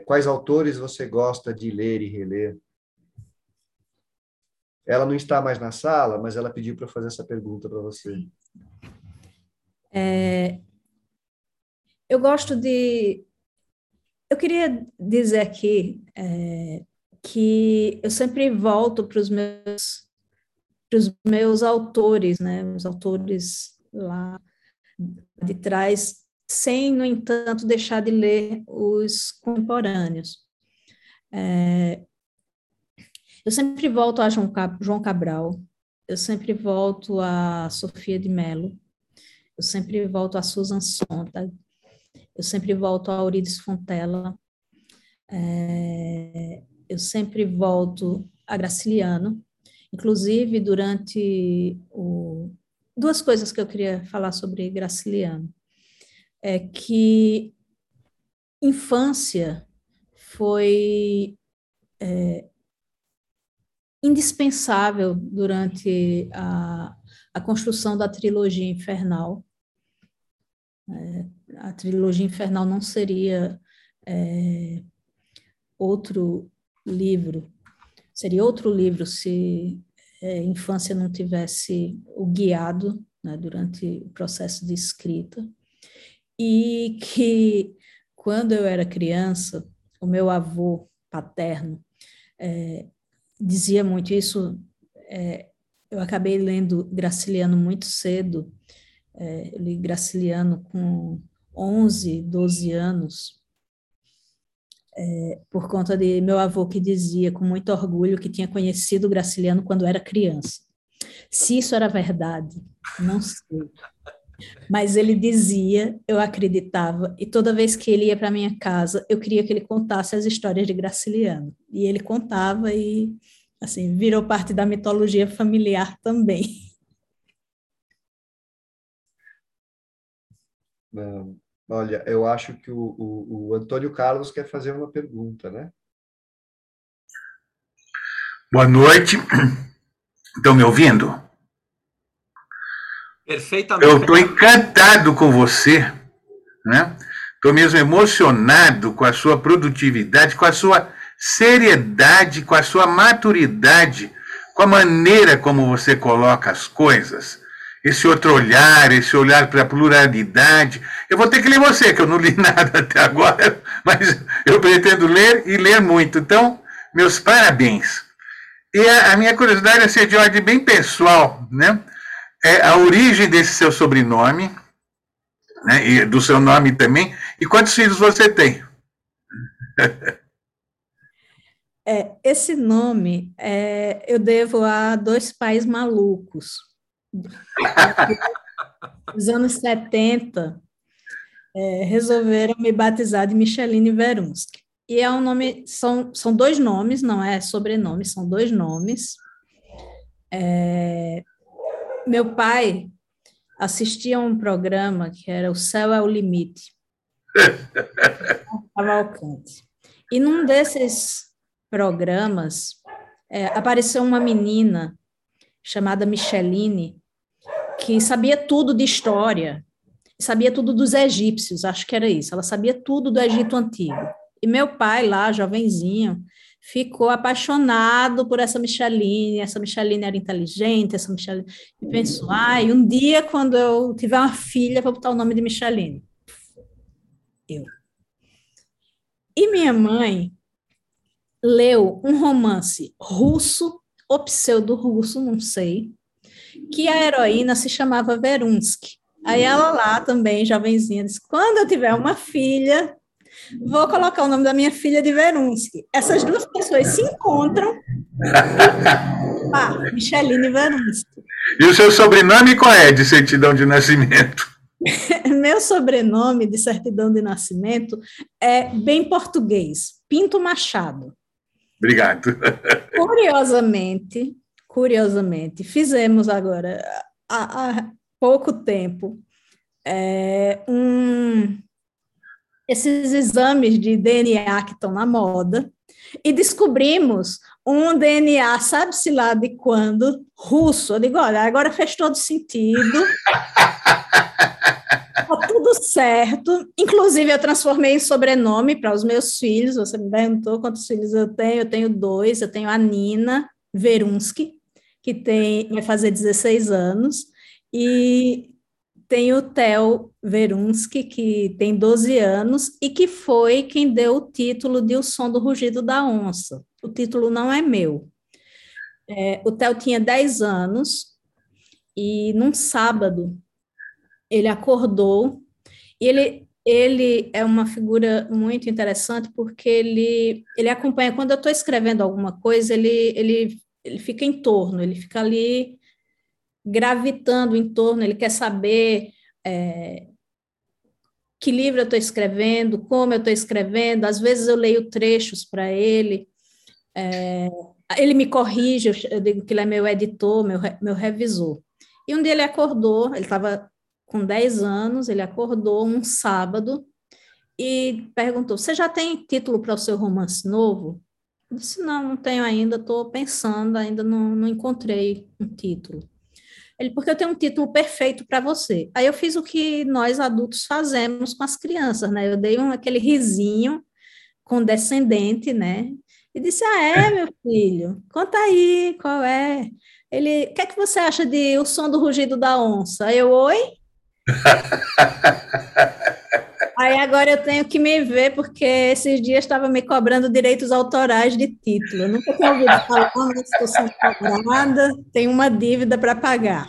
quais autores você gosta de ler e reler? Ela não está mais na sala, mas ela pediu para eu fazer essa pergunta para você. Eu gosto de... Eu queria dizer aqui que eu sempre volto para os meus autores, né? Os autores lá de trás, sem, no entanto, deixar de ler os contemporâneos. Eu sempre volto a João Cabral, eu sempre volto a Sophia de Mello, eu sempre volto a Susan Sontag, eu sempre volto a Eurídice Fontella, eu sempre volto a Graciliano. Inclusive, durante duas coisas que eu queria falar sobre Graciliano. É que infância foi indispensável durante a construção da trilogia infernal. A trilogia infernal não seria outro livro, seria outro livro se infância não tivesse o guiado, né, durante o processo de escrita. E que, quando eu era criança, o meu avô paterno dizia muito isso. Eu acabei lendo Graciliano muito cedo. Eu li Graciliano com 11, 12 anos, por conta de meu avô, que dizia com muito orgulho que tinha conhecido Graciliano quando era criança. Se isso era verdade, não sei. Mas ele dizia, eu acreditava, e toda vez que ele ia para a minha casa, eu queria que ele contasse as histórias de Graciliano. E ele contava e, assim, virou parte da mitologia familiar também. Não. Olha, eu acho que o Antônio Carlos quer fazer uma pergunta, né? Boa noite. Estão me ouvindo? Perfeitamente. Eu estou encantado com você, né? Estou mesmo emocionado com a sua produtividade, com a sua seriedade, com a sua maturidade, com a maneira como você coloca as coisas. Esse olhar para a pluralidade. Eu vou ter que ler você, que eu não li nada até agora, mas eu pretendo ler e ler muito. Então, meus parabéns. E a minha curiosidade é ser de ordem bem pessoal, né? É a origem desse seu sobrenome, né? E do seu nome também. E quantos filhos você tem? Esse nome eu devo a dois pais malucos. Nos anos 70, resolveram me batizar de Micheliny Verunschk. E é um nome, são dois nomes, não é sobrenome, são dois nomes. Meu pai assistia a um programa que era O Céu é o Limite, Cavalcante. E num desses programas apareceu uma menina chamada Micheliny, que sabia tudo de história, sabia tudo dos egípcios, acho que era isso, ela sabia tudo do Egito Antigo. E meu pai, lá, jovenzinho, ficou apaixonado por essa Micheliny era inteligente, essa Micheliny... E pensou, ai, um dia, quando eu tiver uma filha, vou botar o nome de Micheliny. Eu. E minha mãe leu um romance russo, o pseudo-russo, não sei, que a heroína se chamava Verunschk. Aí ela lá também, jovenzinha, disse, quando eu tiver uma filha, vou colocar o nome da minha filha de Verunschk. Essas duas pessoas se encontram. Micheliny Verunschk. E o seu sobrenome qual é de certidão de nascimento? Meu sobrenome de certidão de nascimento é bem português, Pinto Machado. Obrigado. Curiosamente, fizemos agora, há pouco tempo, esses exames de DNA que estão na moda, e descobrimos um DNA, sabe-se lá de quando, russo. Eu digo, olha, agora fez todo sentido. Está tudo certo. Inclusive, eu transformei em sobrenome para os meus filhos. Você me perguntou quantos filhos eu tenho. Eu tenho dois. Eu tenho a Nina Verunschk, que vai fazer 16 anos. E tenho o Theo Verunschk, que tem 12 anos, e que foi quem deu o título de O Som do Rugido da Onça. O título não é meu. O Theo tinha 10 anos, e num sábado... Ele acordou, e ele é uma figura muito interessante, porque ele acompanha, quando eu estou escrevendo alguma coisa, ele fica em torno, ele fica ali gravitando em torno, ele quer saber que livro eu estou escrevendo, como eu estou escrevendo, às vezes eu leio trechos para ele, ele me corrige, eu digo que ele é meu editor, meu revisor. E um dia ele acordou, ele estava com 10 anos, ele acordou um sábado e perguntou, você já tem título para o seu romance novo? Eu disse, não tenho ainda, estou pensando, ainda não encontrei um título. Ele, porque eu tenho um título perfeito para você. Aí eu fiz o que nós adultos fazemos com as crianças, né? Eu dei aquele risinho condescendente, né? E disse, ah, é, meu filho? Conta aí, qual é? Ele, o que é que você acha de O Som do Rugido da Onça? Eu, oi? Aí agora eu tenho que me ver, porque esses dias estava me cobrando direitos autorais de título. Eu nunca tinha ouvido falar, mas estou sendo cobrada, tenho uma dívida para pagar.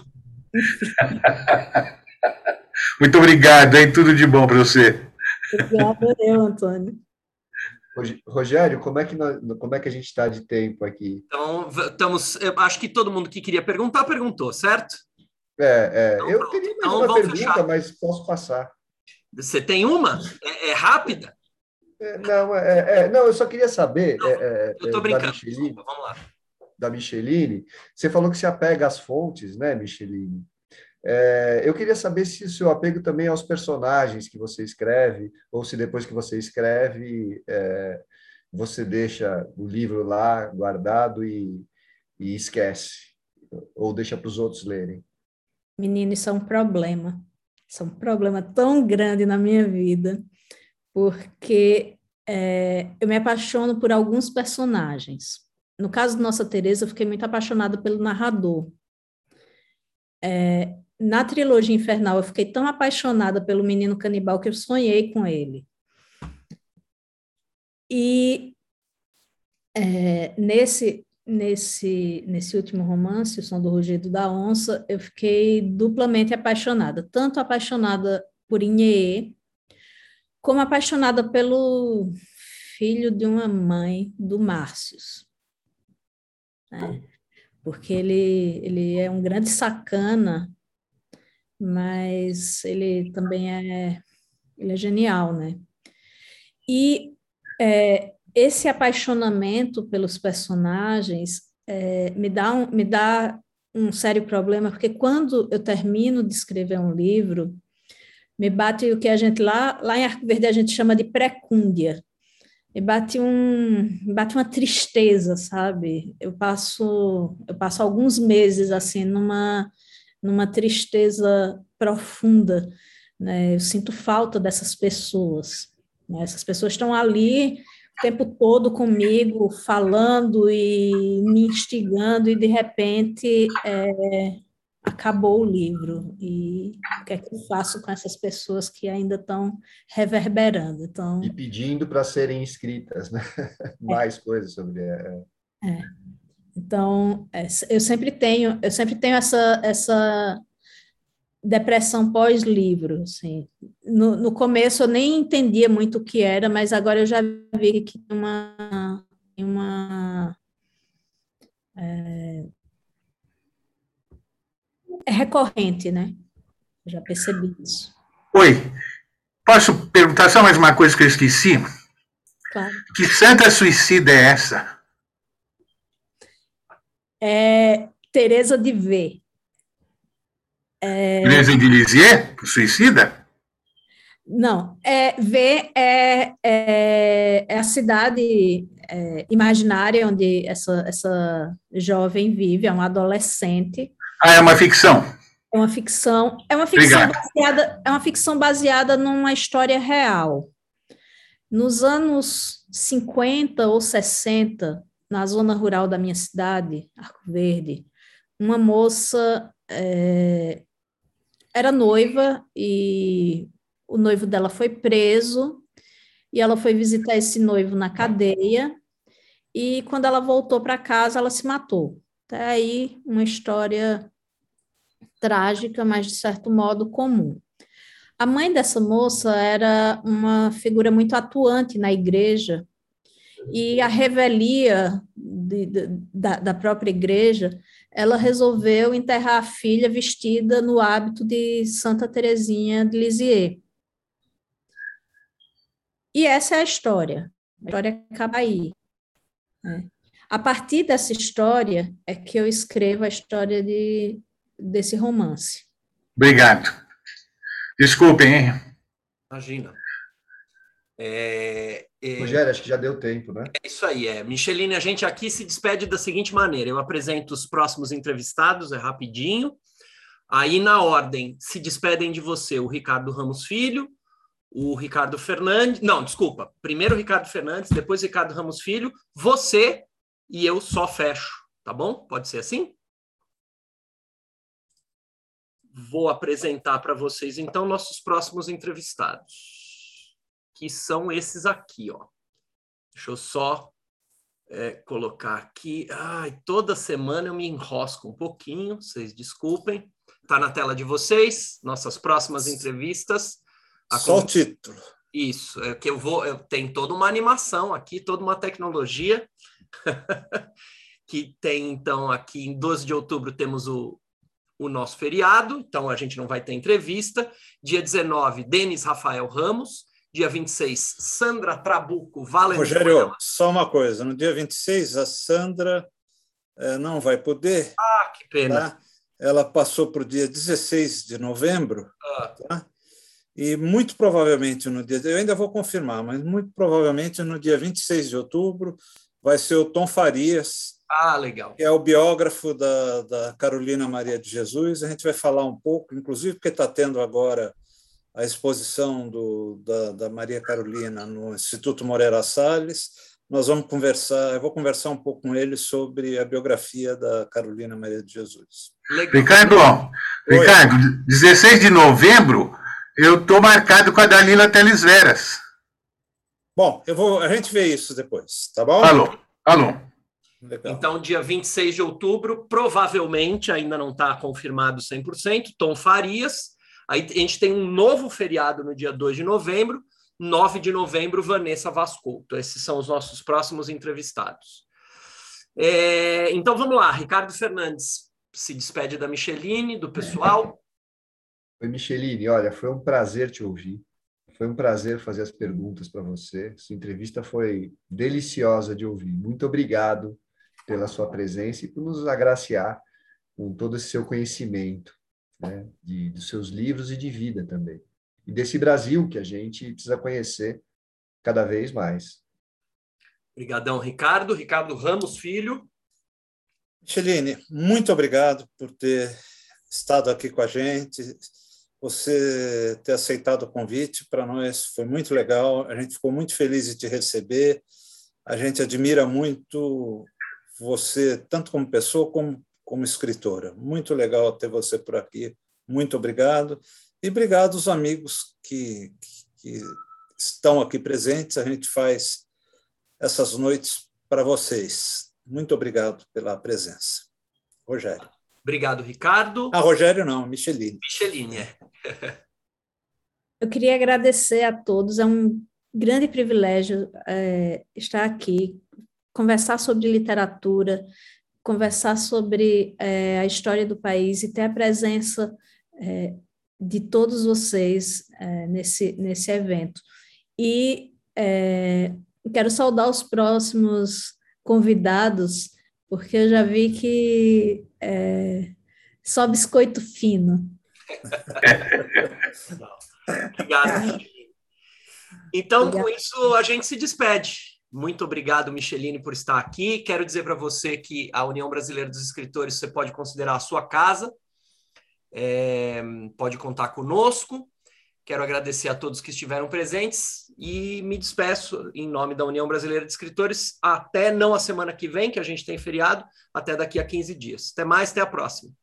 Muito obrigado, hein? Tudo de bom para você. Obrigada, Antônio. Rogério, como é que a gente está de tempo aqui? Então, eu acho que todo mundo que queria perguntar, perguntou, certo? Então, eu teria mais uma pergunta, fechar. Mas posso passar. Você tem uma? É rápida? Não, eu só queria saber... Não, eu estou brincando, desculpa, vamos lá. Da Micheliny, você falou que se apega às fontes, né, Micheliny? Eu queria saber se o seu apego também é aos personagens que você escreve, ou se depois que você escreve, você deixa o livro lá guardado e esquece, ou deixa para os outros lerem. Menino, isso é um problema. Isso é um problema tão grande na minha vida, porque eu me apaixono por alguns personagens. No caso de Nossa Teresa, eu fiquei muito apaixonada pelo narrador. Na trilogia Infernal, eu fiquei tão apaixonada pelo menino canibal que eu sonhei com ele. E nesse último romance, O Som do Rugido da Onça, eu fiquei duplamente apaixonada. Tanto apaixonada por Inhê, como apaixonada pelo filho de uma mãe, do Martius. Porque ele é um grande sacana, mas ele também é genial, né? E esse apaixonamento pelos personagens me dá um sério problema, porque quando eu termino de escrever um livro, me bate o que a gente lá em Arcoverde a gente chama de precúndia. E bate uma tristeza, sabe? Eu passo alguns meses assim numa tristeza profunda, né? Eu sinto falta dessas pessoas, né? Essas pessoas estão ali o tempo todo comigo, falando e me instigando, e de repente acabou o livro. E o que é que eu faço com essas pessoas que ainda estão reverberando? Então... E pedindo para serem escritas, né? Mais coisas sobre... Então, eu sempre tenho essa depressão pós-livro, assim. No começo eu nem entendia muito o que era, mas agora eu já vi que é recorrente, né? Eu já percebi isso. Oi, posso perguntar só mais uma coisa que eu esqueci? Claro. Que santa suicida é essa? É Teresa de V. Teresa de Lisieux, suicida? Não, V é a cidade imaginária onde essa jovem vive, é uma adolescente. Ah, é uma ficção? É uma ficção baseada, numa história real. Nos anos 50 ou 60, na zona rural da minha cidade, Arcoverde, uma moça era noiva e o noivo dela foi preso e ela foi visitar esse noivo na cadeia e quando ela voltou para casa, ela se matou. Até aí, uma história trágica, mas de certo modo comum. A mãe dessa moça era uma figura muito atuante na igreja e a revelia da própria igreja, ela resolveu enterrar a filha vestida no hábito de Santa Teresinha de Lisieux. E essa é a história. A história acaba aí, né? A partir dessa história é que eu escrevo a história de desse romance. Obrigado. Desculpem, hein? Imagina. Rogério, acho que já deu tempo, né? É isso aí, é. Micheliny, a gente aqui se despede da seguinte maneira: eu apresento os próximos entrevistados, é rapidinho. Aí, na ordem, se despedem de você o Ricardo Ramos Filho, o Ricardo Fernandes... Não, desculpa. Primeiro o Ricardo Fernandes, depois o Ricardo Ramos Filho, você e eu só fecho, tá bom? Pode ser assim? Vou apresentar para vocês, então, nossos próximos entrevistados, que são esses aqui, ó. Deixa eu só colocar aqui... Ai, toda semana eu me enrosco um pouquinho, vocês desculpem. Está na tela de vocês, nossas próximas entrevistas. Só o título. Isso, é que tem toda uma animação aqui, toda uma tecnologia, que tem, então, aqui em 12 de outubro temos o nosso feriado, então a gente não vai ter entrevista. Dia 19, Denis Rafael Ramos. Dia 26, Sandra Trabuco Valenzuela. Rogério, só uma coisa, no dia 26 a Sandra não vai poder. Ah, que pena. Tá? Ela passou para o dia 16 de novembro, tá? E muito provavelmente no dia... Eu ainda vou confirmar, mas muito provavelmente no dia 26 de outubro vai ser o Tom Farias, legal, que é o biógrafo da Carolina Maria de Jesus. A gente vai falar um pouco, inclusive porque está tendo agora a exposição da Maria Carolina no Instituto Moreira Salles. Nós vamos conversar... Eu vou conversar um pouco com ele sobre a biografia da Carolina Maria de Jesus. Legal. Ricardo, 16 de novembro... Eu estou marcado com a Dalila Teles Veras. Bom, a gente vê isso depois, tá bom? Alô. Então, dia 26 de outubro, provavelmente, ainda não está confirmado 100%, Tom Farias. Aí a gente tem um novo feriado no dia 2 de novembro, 9 de novembro, Vanessa Vascolto. Esses são os nossos próximos entrevistados. Então, vamos lá. Ricardo Fernandes se despede da Micheliny, do pessoal... Oi, Micheliny, olha, foi um prazer te ouvir, foi um prazer fazer as perguntas para você, essa entrevista foi deliciosa de ouvir, muito obrigado pela sua presença e por nos agraciar com todo esse seu conhecimento, né, dos seus livros e de vida também, e desse Brasil que a gente precisa conhecer cada vez mais. Obrigadão, Ricardo. Ricardo Ramos Filho. Micheliny, muito obrigado por ter estado aqui com a gente, você ter aceitado o convite. Para nós foi muito legal, a gente ficou muito feliz de te receber, a gente admira muito você, tanto como pessoa como escritora. Muito legal ter você por aqui, muito obrigado. E obrigado aos amigos que estão aqui presentes, a gente faz essas noites para vocês. Muito obrigado pela presença. Rogério. Obrigado, Ricardo. Rogério não, Micheliny. Micheliny, Eu queria agradecer a todos, é um grande privilégio estar aqui, conversar sobre literatura, conversar sobre a história do país e ter a presença de todos vocês nesse evento. E quero saudar os próximos convidados, porque eu já vi que só biscoito fino. Obrigado. Então, com isso, a gente se despede. Muito obrigado, Micheliny, por estar aqui. Quero dizer para você que a União Brasileira dos Escritores você pode considerar a sua casa, pode contar conosco. Quero agradecer a todos que estiveram presentes e me despeço em nome da União Brasileira de Escritores até não a semana que vem, que a gente tem feriado, até daqui a 15 dias. Até mais, até a próxima.